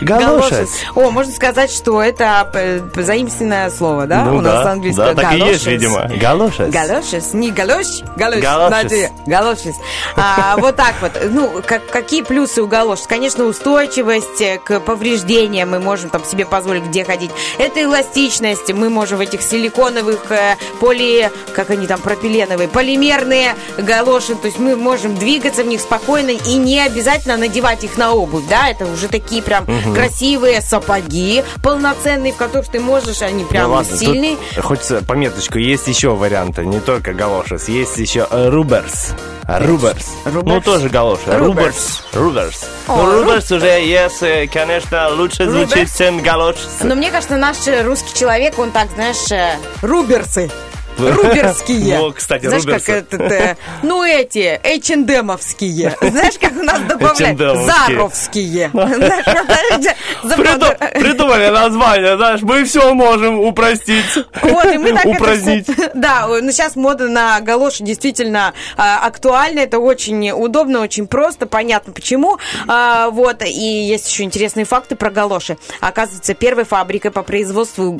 Галошес. О, можно сказать, что это... заимственное слово, да? Ну, у нас английское. Да, так и есть, видимо. Галошес. Галошес. Не галош, галош. Галошес. Галошес. Вот так вот. Ну, какие плюсы у галош? Конечно, устойчивость к повреждениям. Мы можем там себе позволить где ходить. Это эластичность. Мы можем в этих силиконовых пропиленовые, полимерные галоши. То есть мы можем двигаться в них спокойно и не обязательно надевать их на обувь, да? Это уже такие прям красивые сапоги полноценные, в которых ты можешь, они прям сильные. Хочется пометочку, есть еще варианты, не только галошес, есть еще руберс. Руберс. Ну, тоже галоши. Руберс. Руберс уже, конечно, лучше звучит, чем галоши. Но мне кажется, наш русский человек, он так, знаешь, руберсы. Руберские. О, кстати, знаешь, руберсы. Как эти H&M-овские. Знаешь, как у нас добавляют? Заровские. Придумали название, знаешь, мы все можем упростить. Вот, и мы так упразднить. Да, но сейчас мода на галоши действительно актуальна. Это очень удобно, очень просто, понятно почему. Вот, и есть еще интересные факты про галоши. Оказывается, первой фабрикой по производству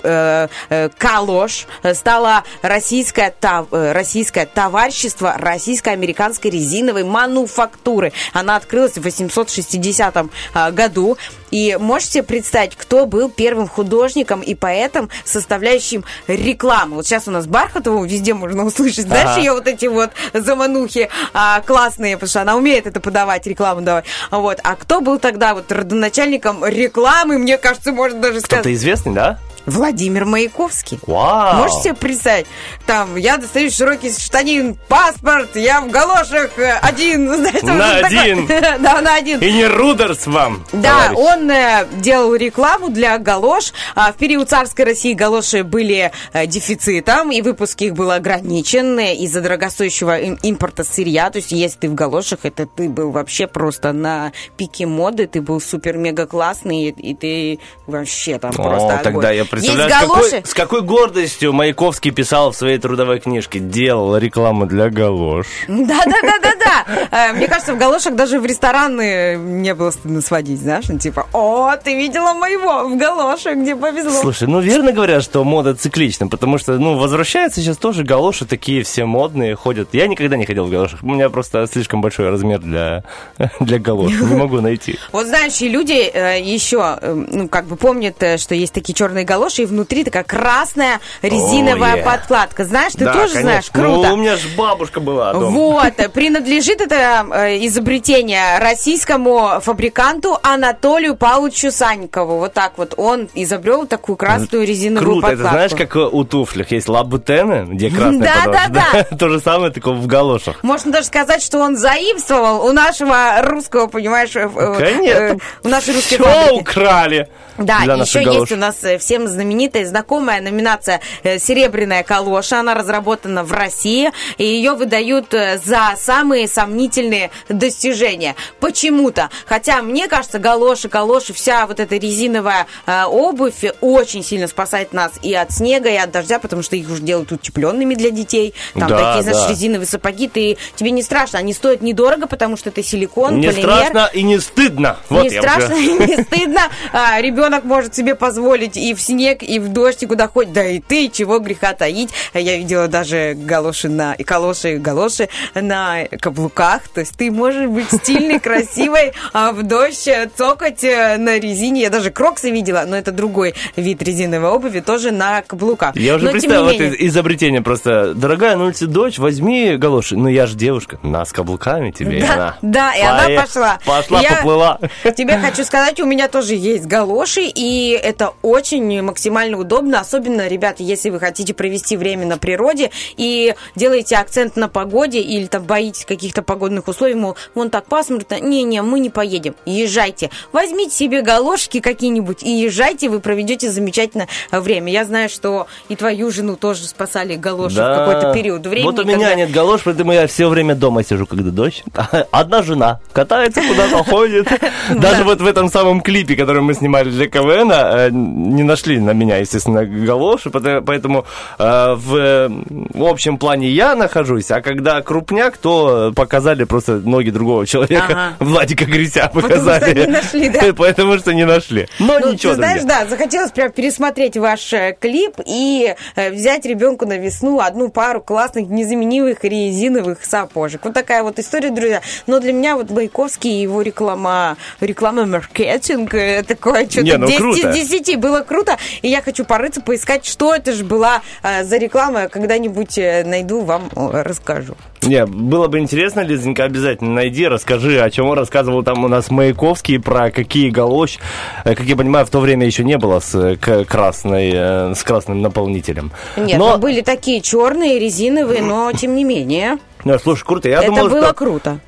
калош стала Россия. российское товарищество российско-американской резиновой мануфактуры. Она открылась в 860 году. И можете представить, кто был первым художником и поэтом, составляющим рекламу. Вот сейчас у нас Бархатову везде можно услышать. Знаешь, ее вот эти вот заманухи классные, потому что она умеет это подавать, рекламу давать. Вот. А кто был тогда вот родоначальником рекламы, мне кажется, можно даже сказать... Кто-то известный, да? Владимир Маяковский. Вау! Можете себе представить? Там, я достаю широкий штанин, паспорт, я в галошах один. Знаете, на один. Да, на один. И не Рудерс вам, да, товарищ. Он делал рекламу для галош. В период царской России галоши были дефицитом, и выпуск их был ограничен из-за дорогостоящего импорта сырья. То есть, если ты в галошах, это ты был вообще просто на пике моды, ты был супер-мега-классный, и ты вообще там просто огонь. Тогда я представляю, с какой гордостью Маяковский писал в своей трудовой книжке, делал рекламу для галош. Да-да-да-да-да. Мне кажется, в галошах даже в рестораны не было стыдно сводить, знаешь, типа, о, ты видела моего в галошах, где повезло. Слушай, ну верно говорят, что мода циклична, потому что, ну, возвращаются сейчас тоже галоши такие все модные, ходят. Я никогда не ходил в галошах, у меня просто слишком большой размер для галош, не могу найти. Вот знающие люди еще, ну, как бы помнят, что есть такие черные галоши, и внутри такая красная резиновая подкладка. Знаешь, ты тоже конечно. Знаешь, круто. Ну, у меня же бабушка была дома. Вот, принадлежит это изобретение российскому фабриканту Анатолию Павловичу Санникову. Вот так вот он изобрел такую красную резиновую подкладку. Круто, это знаешь, как у туфлях есть лабутены, где красная подошва. Да-да-да. То же самое, только в галошах. Можно даже сказать, что он заимствовал у нашего русского, понимаешь, у нашей русской фабрики. Все украли. Да, еще есть у нас всем знаменитая, знакомая номинация «Серебряная калоша». Она разработана в России, и ее выдают за самые сомнительные достижения. Почему-то. Хотя, мне кажется, галоши, вся вот эта резиновая обувь очень сильно спасает нас и от снега, и от дождя, потому что их уже делают утепленными для детей. Там такие, знаешь, резиновые сапоги. Тебе не страшно. Они стоят недорого, потому что это силикон, полимер. Не страшно и не стыдно. Не страшно и не стыдно. Ребенок может себе позволить и в снег, и в дождь, и куда хоть. Да и ты, чего греха таить. Я видела даже галоши на каблуках. То есть ты можешь быть стильной, красивой, а в дождь цокать на резине. Я даже кроксы видела, но это другой вид резиновой обуви, тоже на каблуках. Я уже представил вот изобретение просто. Дорогая, на улице дождь, возьми галоши. Ну я же девушка, на с каблуками тебе. Да, и она пошла. Поплыла. Тебе хочу сказать, у меня тоже есть галоши, и это очень максимально удобно, особенно, ребята, если вы хотите провести время на природе и делаете акцент на погоде или там боитесь каких-то погодных условий, мол, вон так пасмурно, не-не, мы не поедем, езжайте. Возьмите себе галошки какие-нибудь и езжайте, вы проведете замечательное время. Я знаю, что и твою жену тоже спасали галоши в какой-то период времени. Вот у меня нет галош, поэтому я все время дома сижу, когда дождь. Одна жена катается, куда-то ходит. Даже вот в этом самом клипе, который мы снимали для КВН, не нашли на меня, естественно, галоши, поэтому в общем плане я нахожусь, а когда крупняк, то показали просто ноги другого человека, Владика Грися показали. Потому что не нашли, да? Потому что не нашли. Но ничего. Ты знаешь, да, захотелось прям пересмотреть ваш клип и взять ребенку на весну одну пару классных, незаменимых резиновых сапожек. Вот такая вот история, друзья. Но для меня вот Маяковский и его реклама маркетинг, такое что-то 10 из 10. Было круто. И я хочу порыться, поискать, что это же была за реклама. Когда-нибудь найду, вам расскажу. Не, было бы интересно, Лизонька, обязательно найди, расскажи, о чем он рассказывал там у нас Маяковский, про какие галоши. Как я понимаю, в то время еще не было с красным наполнителем. Нет, но были такие черные, резиновые, но тем не менее. Ну, слушай, круто. Это было круто.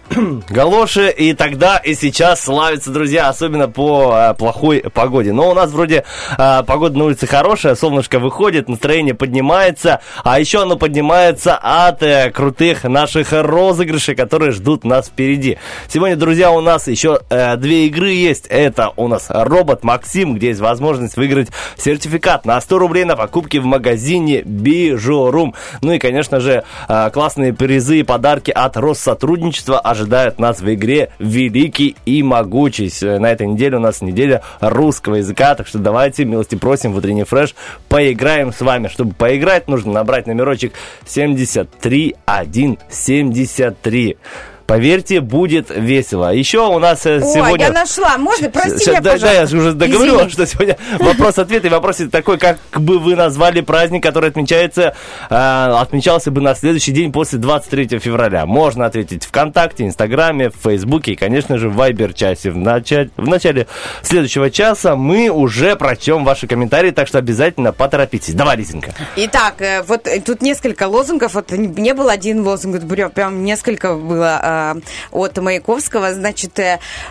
Галоши и тогда, и сейчас славятся, друзья, особенно по плохой погоде. Но у нас вроде погода на улице хорошая, солнышко выходит, настроение поднимается, а еще оно поднимается от крутых наших розыгрышей, которые ждут нас впереди. Сегодня, друзья, у нас еще 2 игры есть. Это у нас робот Максим, где есть возможность выиграть сертификат на 100 рублей на покупки в магазине Bijou Room. Ну и, конечно же, классные призы крутые подарки от Россотрудничества ожидают нас в игре «Великий и могучий». На этой неделе у нас неделя русского языка, так что давайте, милости просим, в утренний фреш поиграем с вами. Чтобы поиграть, нужно набрать номерочек 73173. Поверьте, будет весело. Еще у нас сегодня... Ой, я нашла. Можно? Прости меня, пожалуйста. Да, я же уже договорил, что сегодня вопрос-ответ. И вопрос такой, как бы вы назвали праздник, который отмечался бы на следующий день после 23 февраля? Можно ответить ВКонтакте, Инстаграме, в Фейсбуке и, конечно же, в Вайбер-часе. В начале следующего часа мы уже прочтем ваши комментарии, так что обязательно поторопитесь. Давай, Лизенька. Итак, вот тут несколько лозунгов. Вот не был один лозунг, прям несколько было от Маяковского, значит,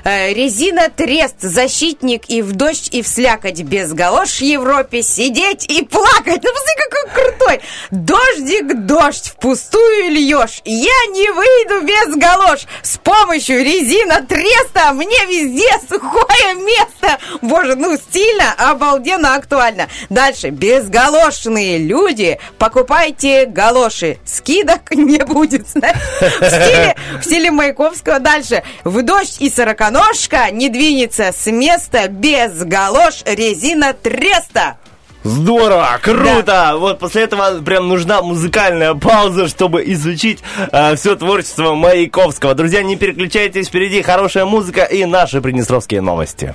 резина трест, защитник и в дождь, и в слякоть, без галош в Европе сидеть и плакать. Ну, посмотри, какой крутой. Дождик, дождь, впустую льешь. Я не выйду без галош. С помощью резина треста мне везде сухое место. Боже, ну, стильно, обалденно, актуально. Дальше. Безгалошные люди, покупайте галоши. Скидок не будет. В стиле Маяковского. Дальше. В дождь и сороконожка не двинется с места, без галош резина треста. Здорово, круто! Да. Вот после этого прям нужна музыкальная пауза, чтобы изучить все творчество Маяковского. Друзья, не переключайтесь, впереди хорошая музыка и наши приднестровские новости.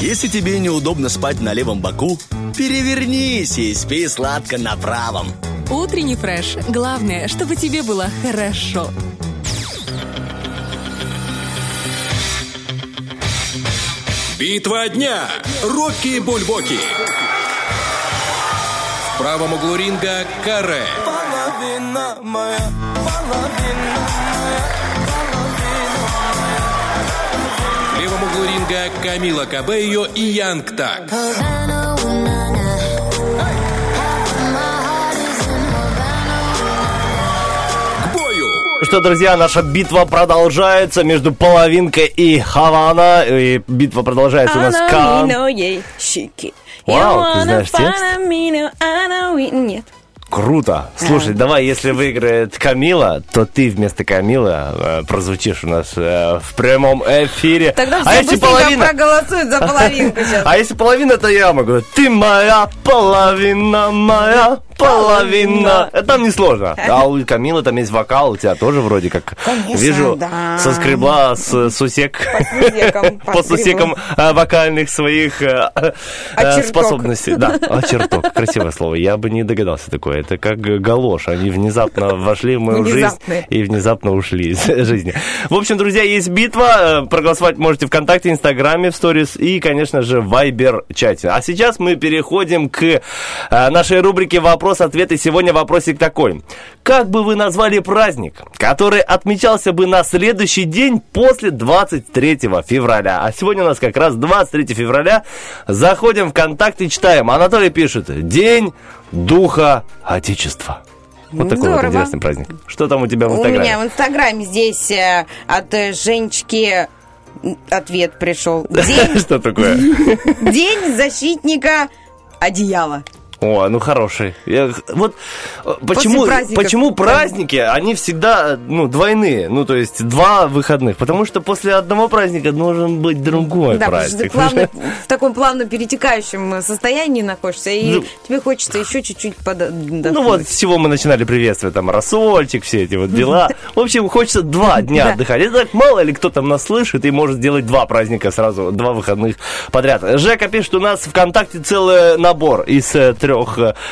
Если тебе неудобно спать на левом боку, перевернись и спи сладко на правом. Утренний фреш. Главное, чтобы тебе было хорошо. Битва дня. Рокки-Бульбоки. В правом углу ринга Каре. Половина моя, половина моя. В левом углу ринга Камила Кабельо и Янг Так. Что, друзья, наша битва продолжается между половинкой и Хавана. И битва продолжается у нас Кан. Вау, ты знаешь текст? Нет. Круто. Слушай, давай, если выиграет Камила, то ты вместо Камилы прозвучишь у нас в прямом эфире. Тогда все быстренько проголосуют за половинку сейчас. А если половина, то я могу. Ты моя половина, моя половина. Это там несложно. А у Камилы там есть вокал, у тебя тоже вроде как. Конечно, вижу, да. Соскребла с усек. По сусекам вокальных своих способностей. Да, очерток. Красивое слово. Я бы не догадался такое. Это как галош. Они внезапно вошли в мою жизнь и внезапно ушли из жизни. В общем, друзья, есть битва. Проголосовать можете ВКонтакте, Инстаграме, в сторис и, конечно же, в Вайбер-чате. А сейчас мы переходим к нашей рубрике «Вопрос-ответ». И сегодня вопросик такой. Как бы вы назвали праздник, который отмечался бы на следующий день после 23 февраля? А сегодня у нас как раз 23 февраля. Заходим в ВКонтакте, читаем. Анатолий пишет: «День Духа Отечества». Вот такой вот интересный праздник. Что там у тебя в Инстаграме? У меня в Инстаграме здесь от Женечки... Ответ пришел. Что такое? День защитника одеяла. О, ну хороший. Вот почему праздники, они всегда двойные, то есть два выходных, потому что после одного праздника должен быть другой праздник. Да, потому что ты в таком плавно перетекающем состоянии находишься, и тебе хочется еще чуть-чуть поддохнуть. Ну вот, с чего мы начинали приветствие, там, рассольчик, все эти вот дела. В общем, хочется 2 дня отдыхать. Это так мало ли кто там нас слышит и может сделать 2 праздника сразу, 2 выходных подряд. Жека пишет, что у нас ВКонтакте целый набор из 3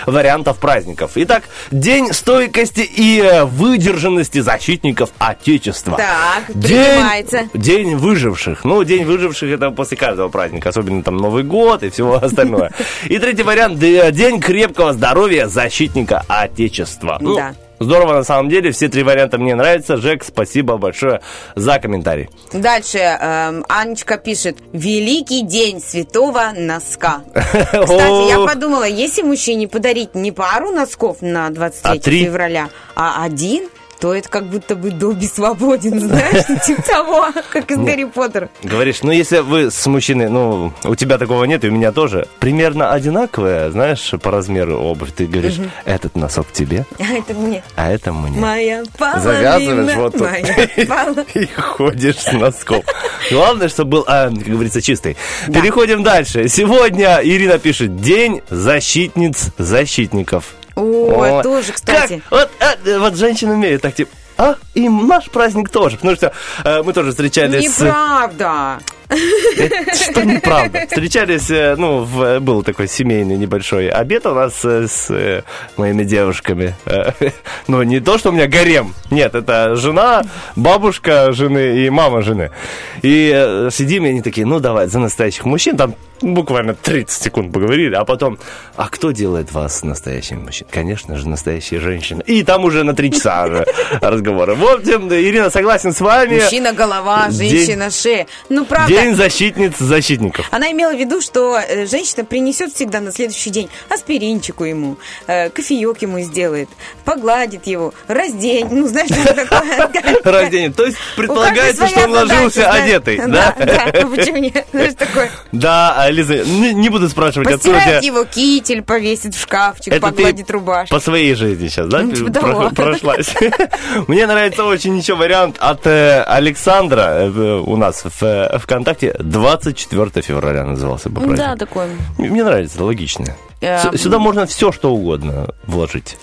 вариантов праздников. Итак, День стойкости и выдержанности защитников Отечества. Так, принимается. День выживших. Ну, День выживших — это после каждого праздника, особенно там Новый год и всего остальное. И 3-й вариант — День крепкого здоровья защитника Отечества. Да. Здорово, на самом деле. Все 3 варианта мне нравятся. Жек, спасибо большое за комментарий. Дальше Анечка пишет: «Великий день святого носка». Кстати, я подумала, если мужчине подарить не пару носков на 23 февраля, а 1... то это как будто бы Добби свободен, знаешь, типа того, как из Гарри Поттера. Говоришь, если вы с мужчиной, у тебя такого нет, и у меня тоже, примерно одинаковая, знаешь, по размеру обувь. Ты говоришь, этот носок тебе, а это мне. Моя половина. Завязываешь вот тут и ходишь с носком. Главное, чтобы был, как говорится, чистый. Переходим дальше. Сегодня Ирина пишет: «День защитниц защитников». О, тоже, кстати. Вот женщины умеют так, типа, и наш праздник тоже, потому что мы тоже встречались... Неправда! Что неправда? Встречались, был такой семейный небольшой обед у нас с моими девушками. Ну, не то, что у меня гарем. Нет, это жена, бабушка жены и мама жены. И сидим, и они такие, давай, за настоящих мужчин. Там буквально 30 секунд поговорили, а потом, а кто делает вас настоящим мужчиной? Конечно же, настоящая женщина. И там уже на 3 часа разговора. В общем, Ирина, согласен с вами. Мужчина голова, женщина шея. Ну, правда. День защитниц защитников. Она имела в виду, что женщина принесет всегда на следующий день аспиринчику ему, кофеек ему сделает, погладит его, разденет. Ну, знаешь, что такое? Разденет. То есть предполагается, что он ложился одетый. Да, почему нет? Знаешь, такое. Да, Лиза, не буду спрашивать. Постирает его китель, повесит в шкафчик, погладит рубашку. По своей жизни сейчас, да? Прошлась. Мне нравится очень еще вариант от Александра у нас в ВКонтакте. 24 февраля назывался бы праздник. Да, такой. Мне нравится, логично. Сюда можно все, что угодно вложить.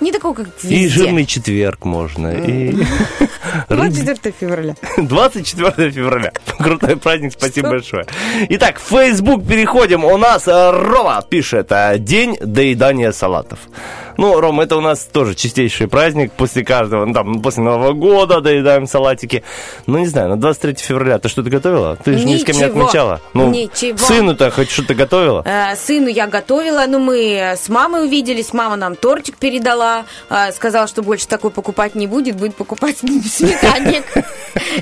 Не такого, как везде. И жирный четверг можно. 24 февраля. 24 февраля. Крутой праздник, спасибо большое. Итак, в Facebook переходим. У нас Рома пишет: «День доедания салатов». Ну, Ром, это у нас тоже чистейший праздник. После каждого, после Нового года доедаем салатики. Ну, не знаю, на 23 февраля ты что-то готовила? Ты же ни с кем не отмечала. Ничего. Сыну-то хоть что-то готовила? Сыну я готовила, но мы с мамой увиделись. Мама нам тортик передала. Сказала, что больше такой покупать не будет. Будет покупать сметанник.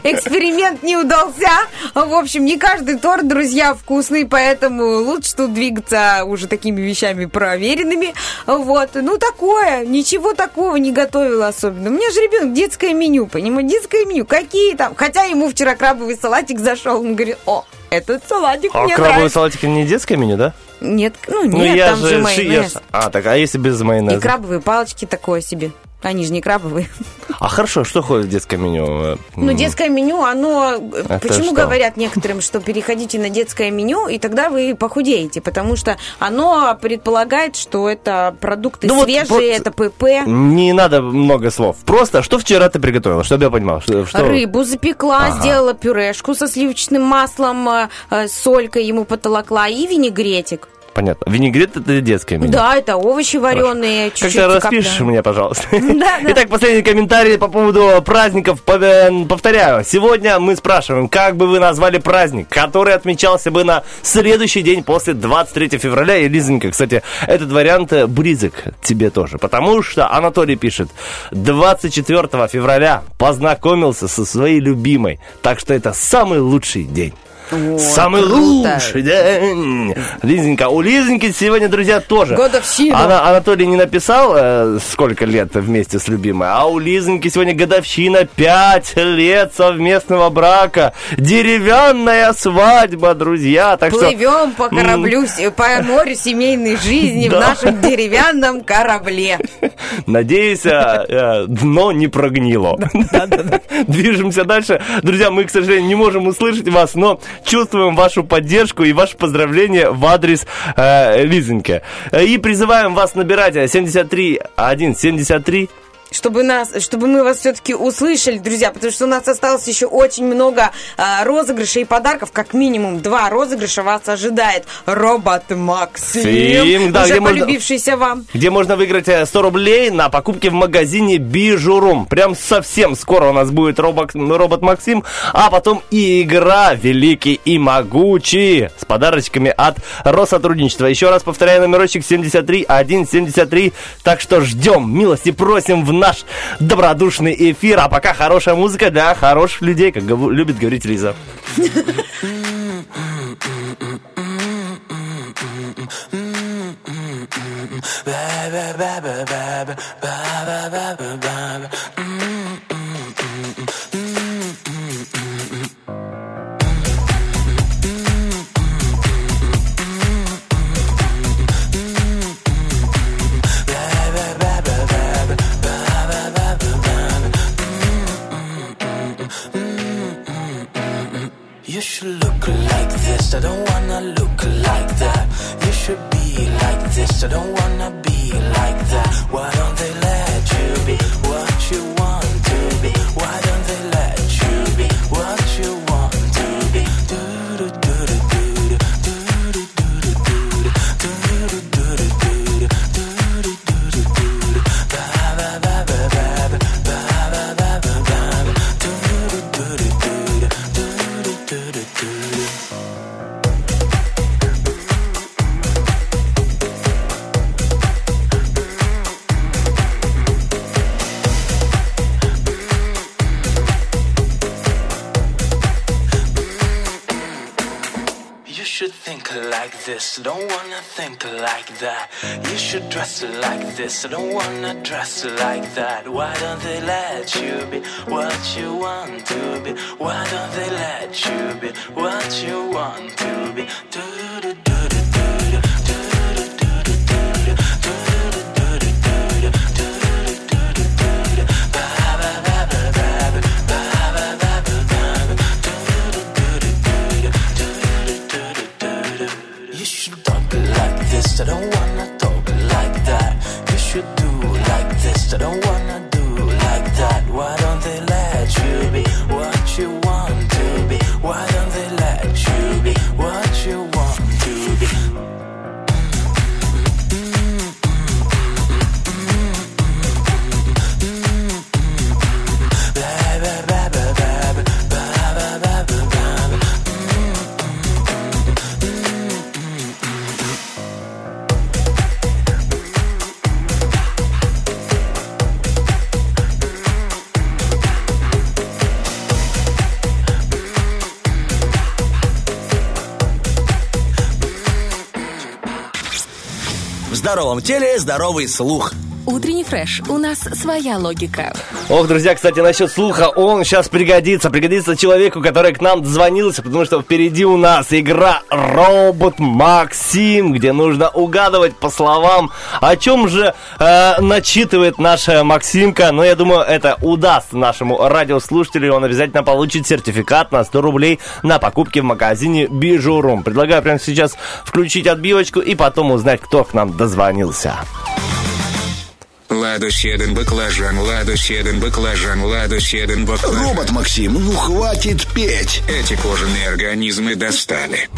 Эксперимент не удался. В общем, не каждый торт, друзья, вкусный. Поэтому лучше тут двигаться уже такими вещами проверенными. Вот. Ну, такое, ничего такого не готовила особенно. У меня же ребенок детское меню, понимаешь, детское меню. Какие там? Хотя ему вчера крабовый салатик зашел, он говорит, этот салатик мне нравится. А крабовый салатик не детское меню, да? Нет, там же майонез. А если без майонеза? И крабовые палочки такое себе. Они же не крабовые. А хорошо, что ходит в детское меню? Ну, детское меню, оно... Это почему что? Говорят некоторым, что переходите на детское меню, и тогда вы похудеете, потому что оно предполагает, что это продукты ну свежие, вот, это ПП. Не надо много слов. Просто, что вчера ты приготовила, чтобы я понимал? Что... Рыбу запекла, сделала пюрешку со сливочным маслом, солькой ему потолокла и винегретик. Понятно. Винегрет — это детское меню. Да, это овощи вареные. Как-то распишешь меня, пожалуйста. Итак, последний комментарий по поводу праздников. Повторяю, сегодня мы спрашиваем, как бы вы назвали праздник, который отмечался бы на следующий день после 23 февраля. И, Лизонька, кстати, этот вариант близок тебе тоже. Потому что Анатолий пишет, 24 февраля познакомился со своей любимой. Так что это самый лучший день. О, самый круто. Лучший день. Лизонька. У Лизоньки сегодня, друзья, тоже. Годовщина. Она, Анатолий не написал, сколько лет вместе с любимой, а у Лизоньки сегодня годовщина. 5 лет совместного брака. Деревянная свадьба, друзья. Так плывем что... по кораблю, по морю семейной жизни в нашем деревянном корабле. Надеюсь, дно не прогнило. Движемся дальше. Друзья, мы, к сожалению, не можем услышать вас, но чувствуем вашу поддержку и ваше поздравление в адрес Лизоньки. И призываем вас набирать 73173. Чтобы мы вас все-таки услышали, друзья, потому что у нас осталось еще очень много розыгрышей и подарков. Как минимум 2 розыгрыша вас ожидает. Робот Максим, да, уже полюбившийся вам. Где можно выиграть 100 рублей на покупки в магазине Bijou Room. Прям совсем скоро у нас будет робот Максим, а потом и игра «Великий и могучий» с подарочками от Россотрудничества. Еще раз повторяю, номерочек 73173. Так что ждем, милости просим в наш добродушный эфир. А пока хорошая музыка для хороших людей, как любит говорить Лиза. You should look like this, I don't wanna look like that. You should be like this, I don't wanna be like that. Why don't they let you be what you want to be? Why don't they let you be what you want to be? Do do do do do do do do do do do do do do do do do ba ba ba ba ba ba ba ba ba do do do do. Like this, I don't wanna think like that. You should dress like this, I don't wanna dress like that. Why don't they let you be what you want to be? Why don't they let you be what you want to be? Do do do do do do do do do do do do do do do do. I don't wanna talk like that. You should do like this. I don't wanna do like that. Why don't they let you be what you want to be? Why don't they let you be what you want to be? В здоровом теле здоровый слух. «Утренний фреш». У нас своя логика. Ох, друзья, кстати, насчет слуха. Он сейчас пригодится. Пригодится человеку, который к нам дозвонился, потому что впереди у нас игра «Робот Максим», где нужно угадывать по словам, о чем же начитывает наша Максимка. Но я думаю, это удастся нашему радиослушателю. Он обязательно получит сертификат на 100 рублей на покупки в магазине Bijou Room. Предлагаю прямо сейчас включить отбивочку и потом узнать, кто к нам дозвонился. Ладу, седан, баклажан. Робот Максим, ну хватит петь. Эти кожаные организмы достали.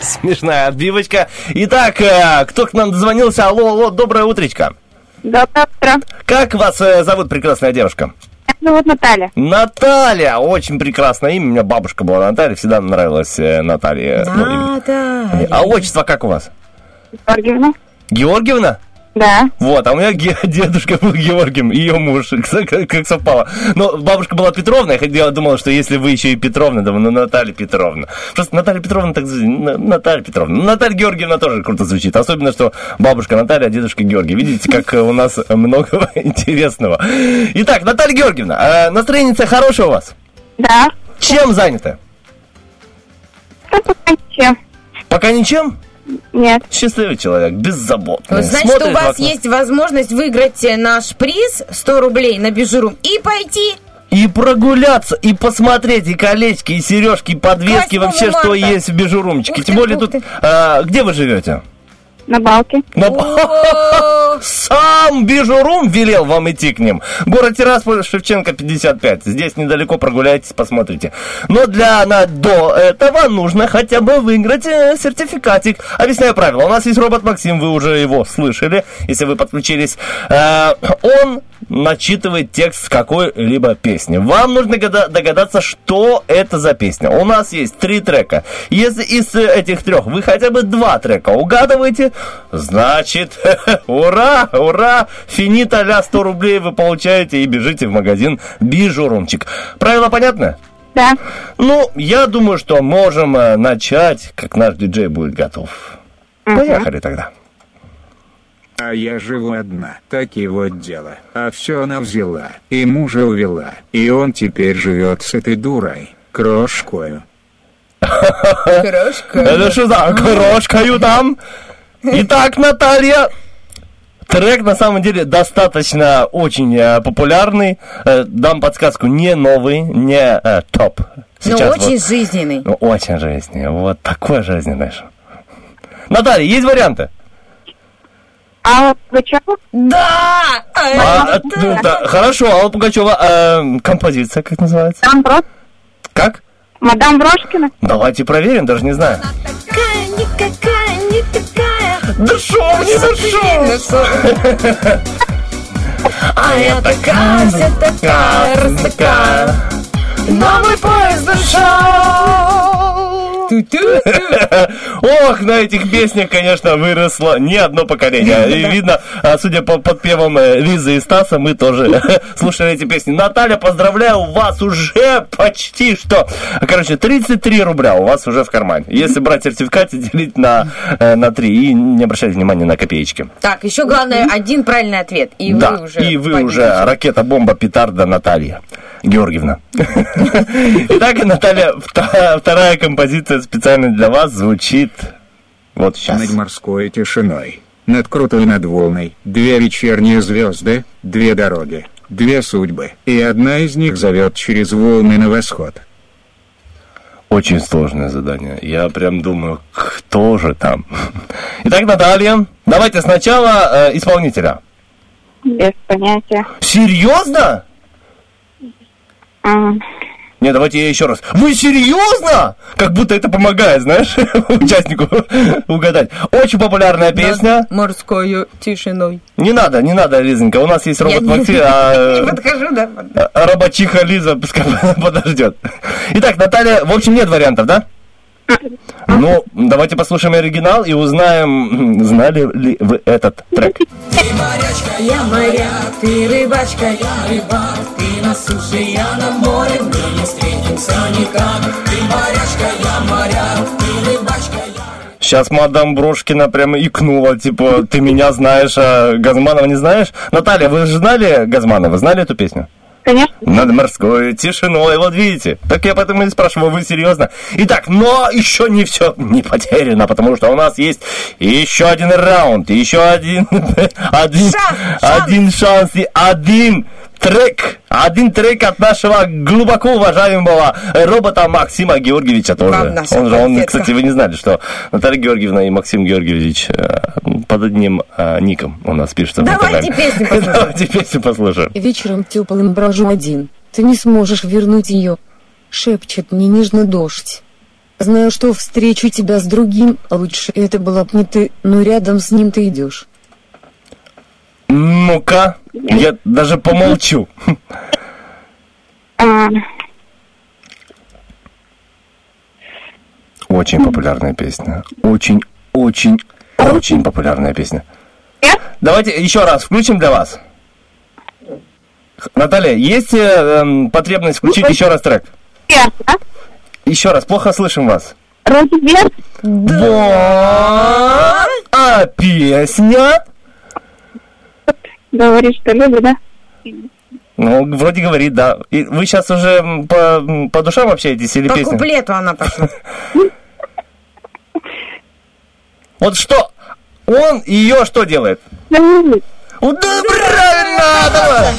Смешная отбивочка. Итак, кто к нам дозвонился? Алло, доброе утречко. Доброе утро. Как вас зовут, прекрасная девушка? Ну вот Наталья. Наталья, очень прекрасное имя. У меня бабушка была Наталья, всегда нравилась Наталья. Да. А отчество как у вас? Георгиевна. Георгиевна? Да. Вот, а у меня дедушка был Георгием, ее муж, как совпало. Но бабушка была Петровна, я думал, что если вы еще и Петровна, думаю, ну Наталья Петровна. Просто Наталья Петровна так звучит, Наталья Петровна. Наталья Георгиевна тоже круто звучит, особенно, что бабушка Наталья, а дедушка Георгий. Видите, как у нас много интересного. Итак, Наталья Георгиевна, настроение-то хорошее у вас? Да. Чем занята? Да, пока ничем. Пока ничем? Нет. Счастливый человек, беззаботный. Вот, значит, смотрит у вас есть возможность выиграть наш приз 100 рублей на бижуру и пойти... И прогуляться, и посмотреть, и колечки, и сережки, и подвески, вообще, марта. Что есть в Bijou Room'чике. Тем более тут... где вы живете? На Балке. Сам Bijou Room велел вам идти к ним. Город Тирасполь, Шевченко, 55. Здесь недалеко, прогуляйтесь, посмотрите. Но до этого нужно хотя бы выиграть сертификатик. Объясняю правила. У нас есть робот Максим, вы уже его слышали, если вы подключились. Он начитывает текст какой-либо песни. Вам нужно догадаться, что это за песня. У нас есть 3 трека. Если из этих 3 вы хотя бы 2 трека угадываете, значит, ура, ура, финита ля, 100 рублей вы получаете и бежите в магазин Bijou Room'чик. Правило понятно? Да. Ну, я думаю, что можем начать, как наш диджей будет готов. Поехали тогда. А я живу одна, такие вот дела. А все она взяла, и мужа увела, и он теперь живет с этой дурой, крошкою. Крошкою? Это что за крошкою там? Итак, Наталья, трек на самом деле достаточно очень популярный. Дам подсказку, не новый, не топ. Сейчас, но очень вот, жизненный. Ну, очень жизненный, вот такой жизненный. Наталья, есть варианты? Алла Пугачёва? Да! Да! Хорошо, Алла Пугачёва. Композиция, как называется? Мадам Брошкина. Как? Мадам Брошкина. Давайте проверим, даже не знаю. Она такая, никакая, не такая. Да шо мне, да шо! А я такая, вся такая, раз такая. На мой поезд дошёл. Ох, на этих песнях, конечно, выросло не одно поколение. И видно, судя по подпевам Лизы и Стаса, мы тоже слушали эти песни. Наталья, поздравляю, у вас уже почти что... Короче, 33 рубля у вас уже в кармане. Если брать сертификат, делить на 3 и не обращать внимания на копеечки. Так, еще главное, один правильный ответ. И да, вы уже ракета, бомба, петарда, Наталья Георгиевна. Итак, Наталья, вторая композиция специально для вас звучит вот сейчас. Над морской тишиной, над крутой над волной, 2 вечерние звезды, 2 дороги, 2 судьбы, и одна из них зовет через волны на восход. Очень сложное задание. Я прям думаю, кто же там? Итак, Наталья, давайте сначала исполнителя. Без понятия. Серьезно? Не, давайте я еще раз. Вы серьезно? Как будто это помогает, знаешь, участнику угадать. Очень популярная песня. Морской тишиной. Не надо, Лизонька. У нас есть робот Максим. Не подхожу, да. Робочиха Лиза пускай подождет. Итак, Наталья, в общем, нет вариантов, да? Ну, давайте послушаем оригинал и узнаем, знали ли вы этот трек. Ты морячка, я моряк, ты рыбачка, я рыбак, ты на суше, я на море, мы не встретимся никак. Ты морячка, я моряк, ты рыбачка, я... Сейчас мадам Брошкина прямо икнула, типа, ты меня знаешь, а Газманова не знаешь? Наталья, вы же знали Газманова? Знали эту песню? Конечно. Над морской тишиной, вот видите. Так я поэтому и спрашиваю, вы серьезно? Итак, но еще не все не потеряно, потому что у нас есть еще один раунд, еще один шанс и один трек от нашего глубоко уважаемого робота Максима Георгиевича тоже. Он, кстати, вы не знали, что Наталья Георгиевна и Максим Георгиевич под одним ником у нас пишутся. Давайте песню послушаем. Вечером теплым брожу один. Ты не сможешь вернуть ее. Шепчет мне нежно дождь. Знаю, что встречу тебя с другим. Лучше это была б не ты, но рядом с ним ты идешь. Ну-ка, я даже помолчу. Очень популярная песня. Очень популярная песня. Давайте еще раз включим для вас. Наталья, есть потребность включить еще раз трек? Еще раз, плохо слышим вас. Руки вверх. Да. А песня... Говорит, что любит, да? Ну, вроде говорит, да. И вы сейчас уже по душам общаетесь или песня? По куплету она пошла. Вот что? Он ее что делает? Да, правильно!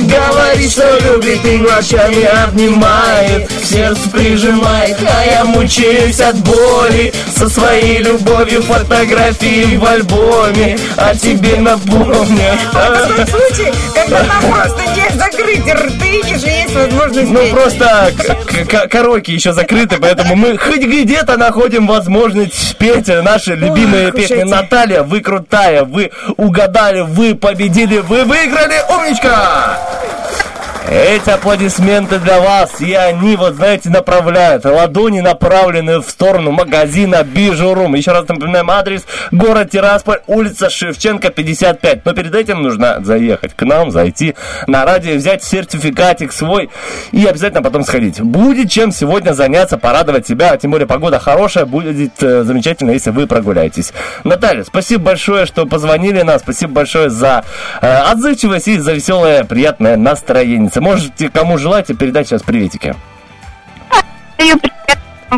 Говорит, что любит и ночами обнимает, в сердце прижимает, а я мучаюсь от боли. Со своей любовью фотографии в альбоме, а тебе напомню. Это тот случай, когда там просто есть закрытие рты, и же есть возможность. Ну просто караоке еще закрыты, поэтому мы хоть где-то находим возможность спеть наши любимые песни. Наталья, вы крутая, вы угадали, вы победили, вы выиграли, умничка! Эти аплодисменты для вас, и они, вот знаете, направляют. Ладони направлены в сторону магазина Bijou Room. Еще раз напоминаем адрес: город Тирасполь, улица Шевченко, 55. Но перед этим нужно заехать к нам, зайти на радио, взять сертификатик свой и обязательно потом сходить. Будет чем сегодня заняться, порадовать себя, тем более погода хорошая, будет замечательно, если вы прогуляетесь. Наталья, спасибо большое, что позвонили нам, спасибо большое за отзывчивость и за веселое, приятное настроение. Можете, кому желаете, передать сейчас приветики. Привет,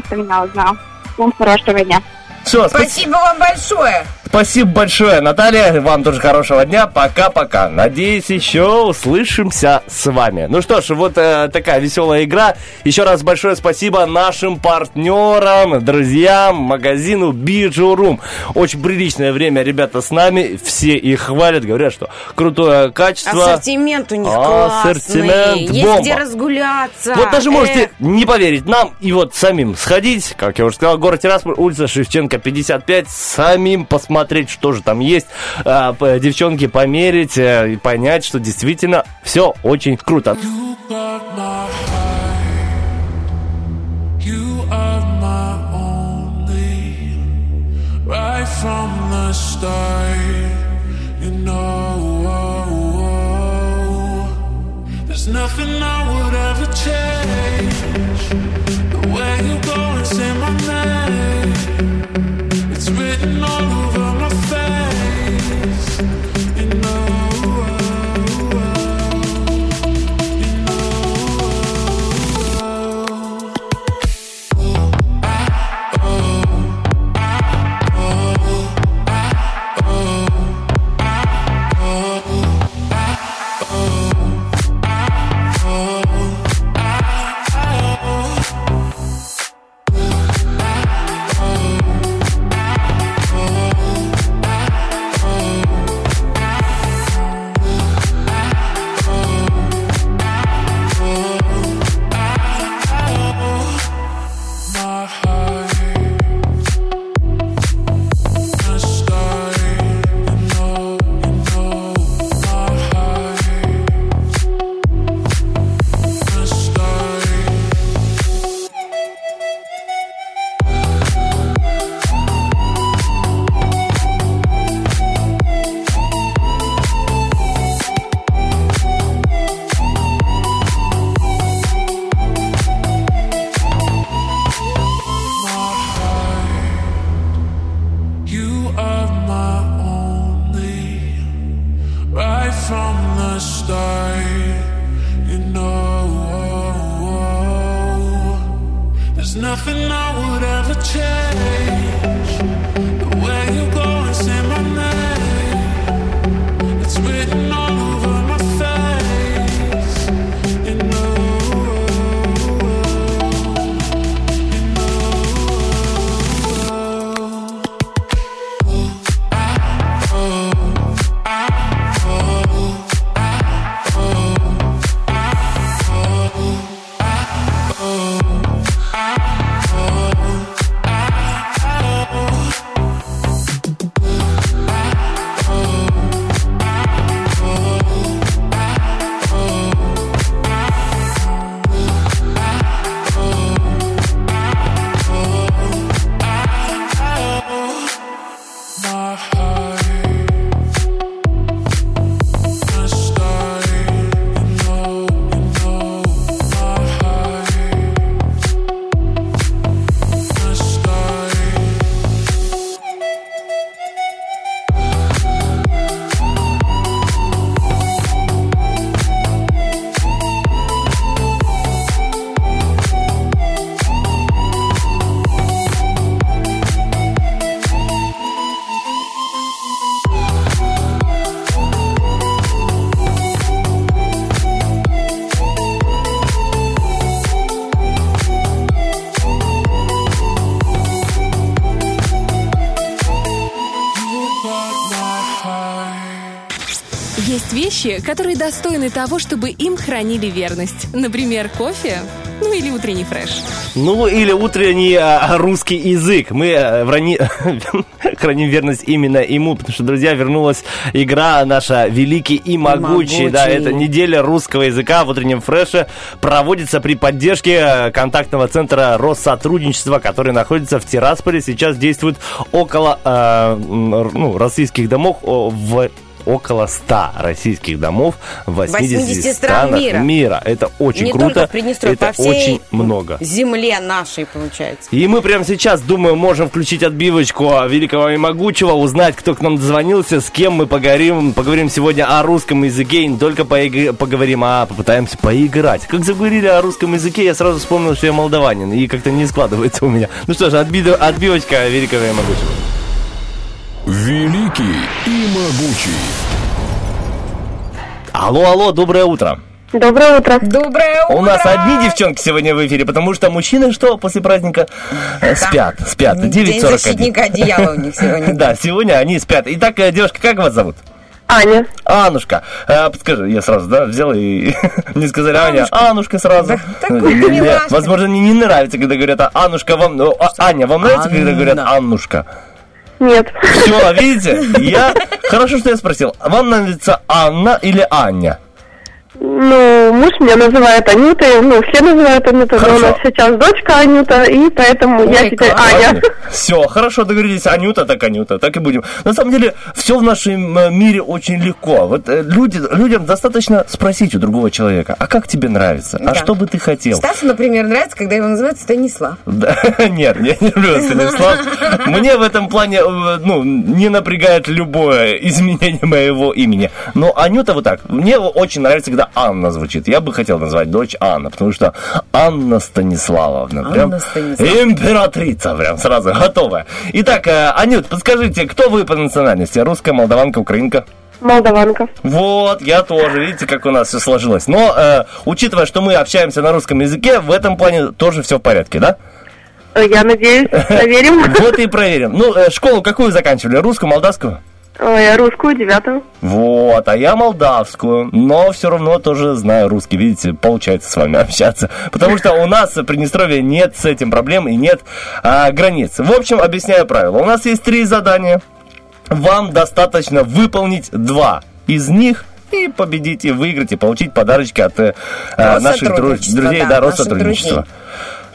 кто меня узнал. Вам хорошего дня. Все, спасибо вам большое. Спасибо большое, Наталья. Вам тоже хорошего дня. Пока-пока. Надеюсь, еще услышимся с вами. Ну что ж, вот такая веселая игра. Еще раз большое спасибо нашим партнерам, друзьям, магазину Bijou Room. Очень приличное время ребята с нами. Все их хвалят, говорят, что крутое качество. Ассортимент у них классный. Есть бомба. Где разгуляться. Вот даже можете не поверить нам и вот самим сходить. Как я уже сказал, город Тирасполь, улица Шевченко, 55. Самим посмотреть. Что же там есть, девчонки померить и понять, что действительно все очень круто. There's nothing I would ever change. The way you go and say my name, it's written on. Которые достойны того, чтобы им хранили верность. Например, кофе, ну или утренний фреш. Ну или утренний русский язык. Мы храним верность именно ему, потому что, друзья, вернулась игра наша «Великий и могучий». Да, это неделя русского языка в утреннем фреше проводится при поддержке контактного центра Россотрудничества, который находится в Тирасполе. Сейчас действует около российских домов в около 100 российских домов в 80 странах мира. Это очень круто. Это очень много. Земле нашей, получается. И мы прямо сейчас, думаю, можем включить отбивочку Великого и Могучего, узнать, кто к нам дозвонился, с кем мы поговорим. Поговорим сегодня о русском языке. И не только поговорим, а попытаемся поиграть. Как заговорили о русском языке, я сразу вспомнил, что я молдаванин. И как-то не складывается у меня. Ну что же, отбивочка Великого и Могучего. Великий и могучий. Алло, алло, доброе утро. Доброе утро. Доброе утро. У нас одни девчонки сегодня в эфире, потому что мужчины что после праздника спят. 9:41. День защитника одеяла у них сегодня. Да, сегодня они спят. Итак, девушка, как вас зовут? Аня. Анушка. Подскажи, я сразу, да, взял и не сказали Аня. Анушка сразу. Возможно, мне не нравится, когда говорят Анушка. Аня, вам нравится, когда говорят Аннушка? Нет. Все, видите? Хорошо, что я спросил. Вам нравится Анна или Аня? Ну, муж меня называет Анютой, все называют Анютой, но у нас сейчас дочка Анюта, и поэтому я теперь Аня. Все, хорошо, договорились, Анюта, так и будем. На самом деле, все в нашем мире очень легко. Вот людям достаточно спросить у другого человека, а как тебе нравится, а что бы ты хотел? Стасу, например, нравится, когда его называют Станислав. Нет, я не люблю Станислав. Мне в этом плане, не напрягает любое изменение моего имени. Но Анюта вот так, мне очень нравится, когда Анна звучит. Я бы хотел назвать дочь Анна, потому что Анна Станиславовна. Прям императрица, прям сразу готовая. Итак, Анют, подскажите, кто вы по национальности? Русская, молдаванка, украинка? Молдаванка. Вот, я тоже. Видите, как у нас все сложилось. Но, учитывая, что мы общаемся на русском языке, в этом плане тоже все в порядке, да? Я надеюсь, проверим. Вот и проверим. Ну, школу какую заканчивали? Русскую, молдавскую? Я русскую, 9-ю. Вот, а я молдавскую, но все равно тоже знаю русский, видите, получается с вами общаться. Потому что у нас в Приднестровье нет с этим проблем и нет границ. В общем, объясняю правила. У нас есть 3 задания. Вам достаточно выполнить 2 из них и победить, и выиграть, и получить подарочки от наших друзей, да, Россотрудничества.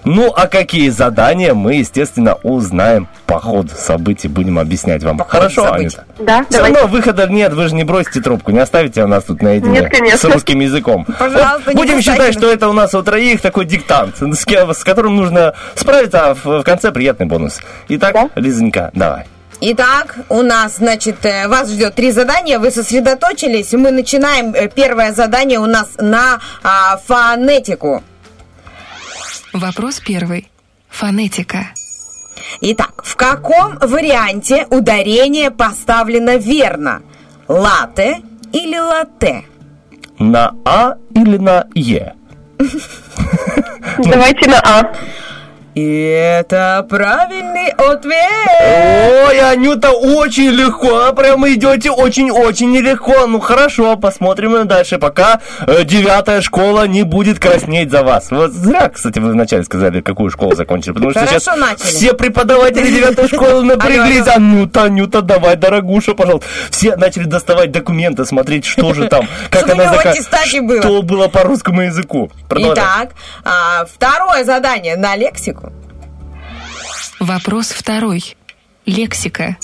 Ну, а какие задания мы, естественно, узнаем по ходу событий, будем объяснять вам. Хорошо, Анита? Да, все давайте. Равно выхода нет, вы же не бросите трубку, не оставите нас тут наедине. Нет, конечно. С русским языком. Пожалуйста, будем не считать, что это у нас у троих такой диктант, с которым нужно справиться, а в конце приятный бонус. Итак, да? Лизонька, давай. Итак, у нас, значит, вас ждет 3 задания, вы сосредоточились, мы начинаем. Первое задание у нас на фонетику. Вопрос первый. Фонетика. Итак, в каком варианте ударение поставлено верно? Латте или латте? На А или на Е? Давайте на А. И это правильный ответ. Ой, Анюта, очень легко. Прямо идете очень-очень нелегко. Ну хорошо, посмотрим дальше. Пока 9-я школа не будет краснеть за вас. Вот зря, кстати, вы вначале сказали, какую школу закончили. Потому что сейчас все преподаватели 9-й школы напряглись. Анюта, давай, дорогуша, пожалуйста. Все начали доставать документы, смотреть, что же там, как она заканчивала, что было по русскому языку. Итак, второе задание на лексику. Вопрос второй. Лексика.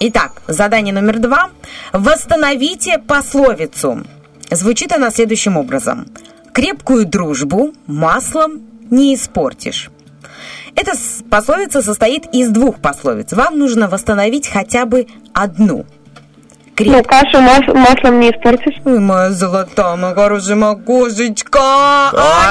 Итак, задание номер 2. Восстановите пословицу. Звучит она следующим образом. Крепкую дружбу маслом не испортишь. Эта пословица состоит из двух пословиц. Вам нужно восстановить хотя бы одну. Крепко. Ну, кашу маслом не испортишь. Ой, моя золотая, моя хорошая, моя кошечка,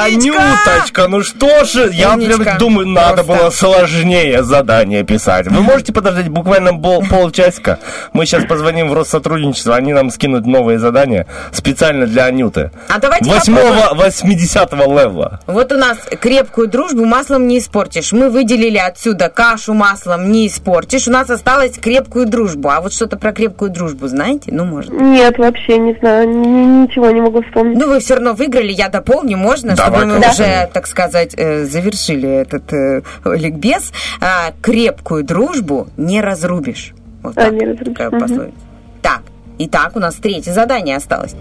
Анечка! Анюточка, ну что ж, я прям думаю, надо было сложнее задание писать. Вы можете подождать буквально полчасика? Мы сейчас позвоним в Россотрудничество, они нам скинут новые задания специально для Анюты. А давайте 80-го левла. Вот у нас крепкую дружбу маслом не испортишь. Мы выделили отсюда кашу маслом не испортишь. У нас осталось крепкую дружбу. А вот что-то про крепкую дружбу знаете? Ну, может. Нет, вообще не знаю. Ничего не могу вспомнить. Ну, вы все равно выиграли, я дополню, можно, давай, чтобы мы уже, так сказать, завершили этот ликбез. Крепкую дружбу не разрубишь. Вот так. Не разрубишь. Угу. Так, итак, у нас третье задание осталось.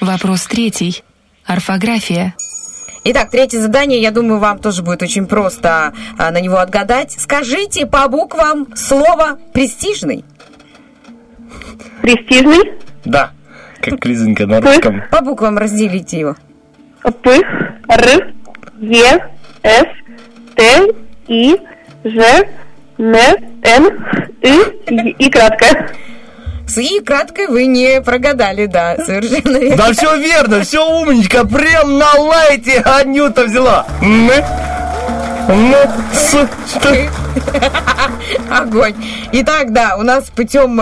Вопрос 3. Орфография. Итак, третье задание, я думаю, вам тоже будет очень просто на него отгадать. Скажите по буквам слово «престижный». Престижный? Да, как Лизонька на русском. По буквам разделите его. П, Р, Е, С, Т, И, Ж, Н, Н, И краткое. С «и» краткой вы не прогадали, да, совершенно верно. Да, все верно, все умничка, прям на лайте Анюта взяла. Огонь. Итак, да, у нас путем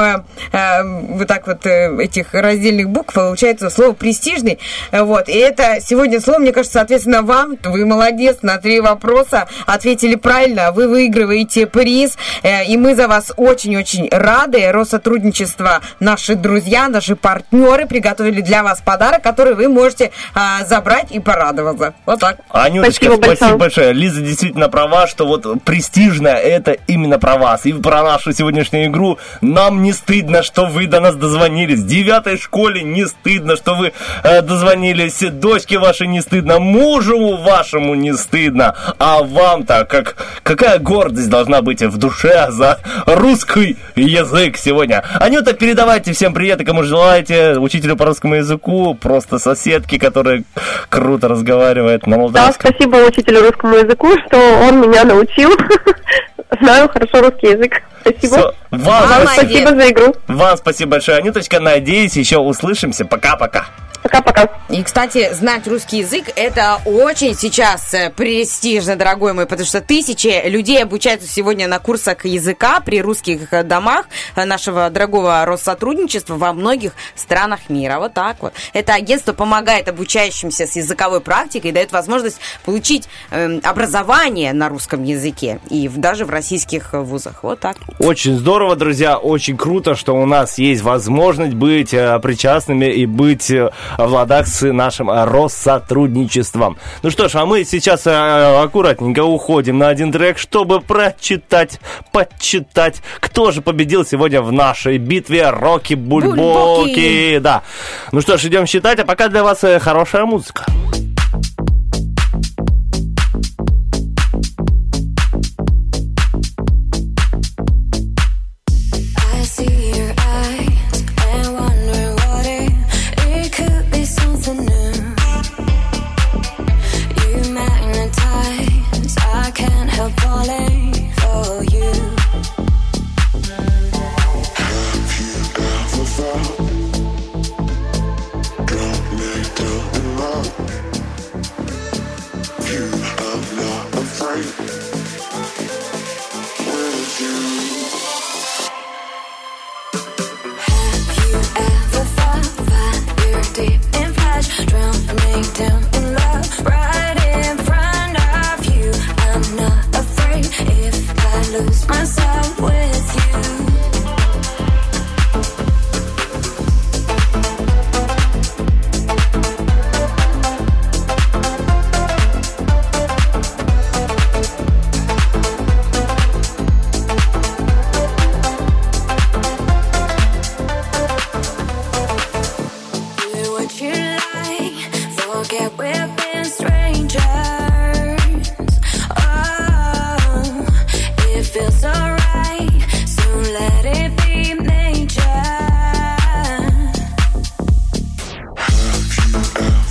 вот так вот этих раздельных букв получается слово «престижный». Вот, и это сегодня слово, мне кажется, соответственно, вам. Вы молодец, на 3 вопроса ответили правильно. Вы выигрываете приз, и мы за вас очень-очень рады. Россотрудничество, наши друзья, наши партнеры приготовили для вас подарок, который вы можете забрать и порадоваться. Вот так. Анюточка, спасибо большое. Лиза действительно права, что вот «престижное» — это именно про вас и про нашу сегодняшнюю игру. Нам не стыдно, что вы до нас дозвонились. 9-й школе не стыдно, что вы дозвонились. Дочке вашей не стыдно, мужу вашему не стыдно. А вам-то какая гордость должна быть в душе за русский язык сегодня. Анюта, передавайте всем привет, и кому желаете, учителю по русскому языку, просто соседке, которая круто разговаривает на молдавском. Да, спасибо учителю русскому языку, что он меня научил. Знаю хорошо русский язык. Спасибо. Вам спасибо за игру. Вам спасибо большое, Анюточка. Надеюсь, еще услышимся. Пока-пока. Пока-пока. И, кстати, знать русский язык – это очень сейчас престижно, дорогой мой, потому что тысячи людей обучаются сегодня на курсах языка при русских домах нашего дорогого Россотрудничества во многих странах мира. Вот так вот. Это агентство помогает обучающимся с языковой практикой и дает возможность получить образование на русском языке и даже в российских вузах. Вот так. Очень здорово, друзья. Очень круто, что у нас есть возможность быть причастными и быть в ладах с нашим Россотрудничеством. Ну что ж, а мы сейчас аккуратненько уходим на один трек, чтобы подсчитать, кто же победил сегодня в нашей битве Рокки-Бульбоки. Да. Ну что ж, идем считать, а пока для вас хорошая музыка. Have you ever felt? Got me down in love. what you like. Forget we're being strangers. Oh, it feels alright. Soon let it be nature. Have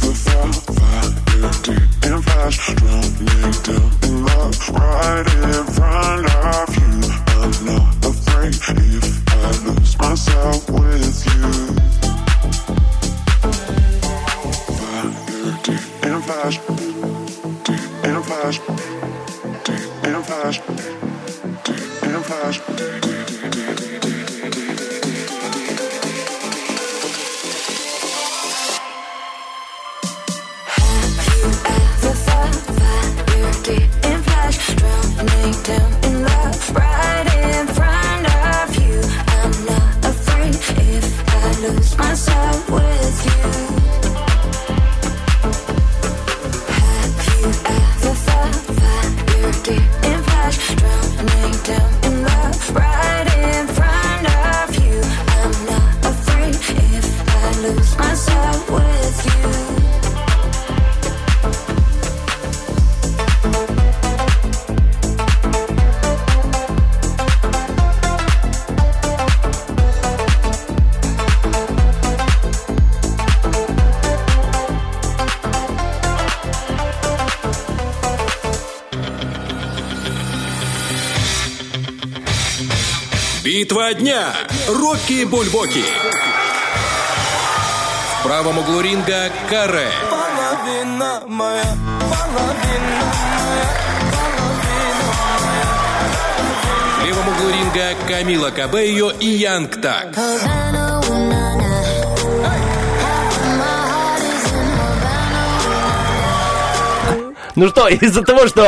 you ever felt that you're deep in past? Drown me down in love, right in front of you. I'm not afraid if I lose myself with you. Битва дня. Рокки-Бульбоки. В правом углу ринга Каре. Половина моя, половина моя, половина моя. В левом углу ринга Камила Кабельо и Янг Так. Ну что, из-за того, что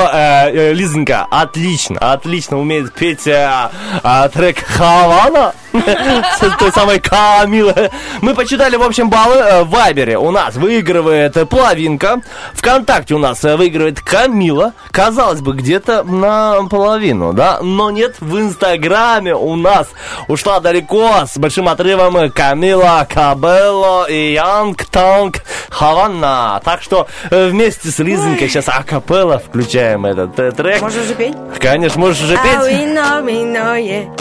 Лизонька отлично умеет петь трек «Хавана», с той самой Камилы, мы почитали, в общем, баллы. В Вайбере у нас выигрывает половинка, ВКонтакте у нас выигрывает Камила, казалось бы, где-то наполовину, да? Но нет, в Инстаграме у нас ушла далеко с большим отрывом Камила Кабельо и Янг Так «Хавана». Так что вместе с Лизонькой сейчас акапелла включаем этот трек. Можешь же петь? Конечно, можешь же петь.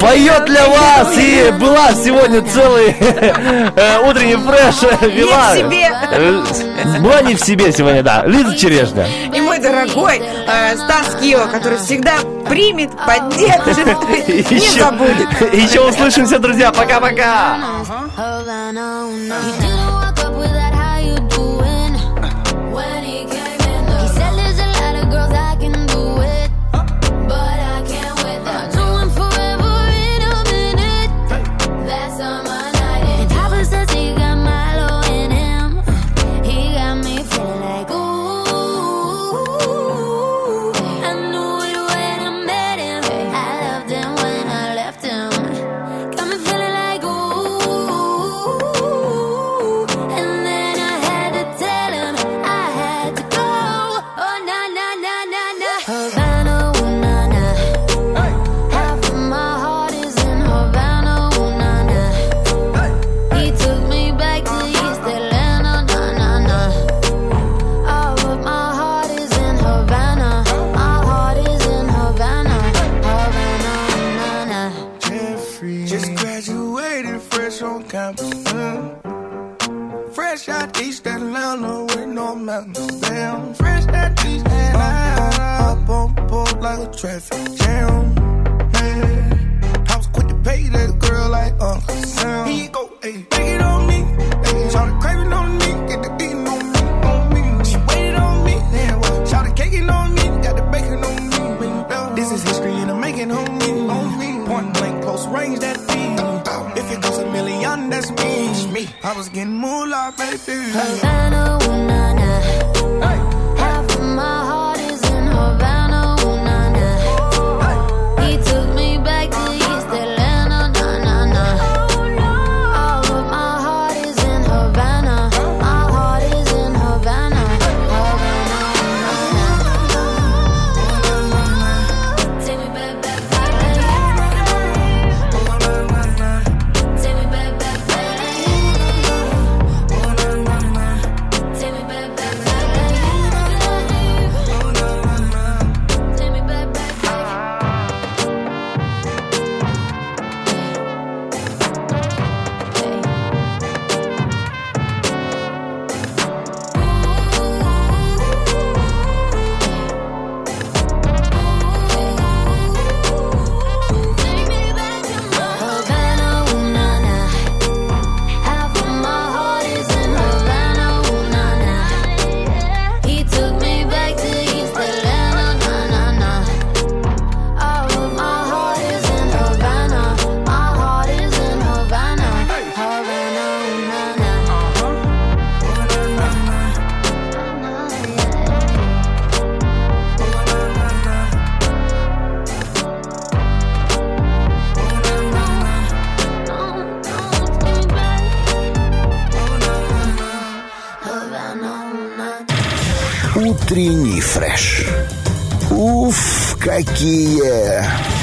Поет для вас и была сегодня целый утренний фреш, вела. Не в себе. Была не в себе сегодня, да. Лиза Черешня. И мой дорогой Стас Кио, который всегда примет, поддержит, не забудет. Еще услышимся, друзья. Пока-пока. Traffic jam, man. I was quick to pay that girl like Uncle Sam. Here you go, ayy, take it on me. Ayy, shout it craving on me, get the beating on me, she waited on me. Damn, well, shout it caking on me, got the bacon on me. This is history and I'm making on me. Point blank, close range, that beat. If it goes a million, that's me. I was getting moolah, baby. Havana, ooh, nah, nah. Hey. Half of my heart is in Havana. Утренний фреш. Уф, какие...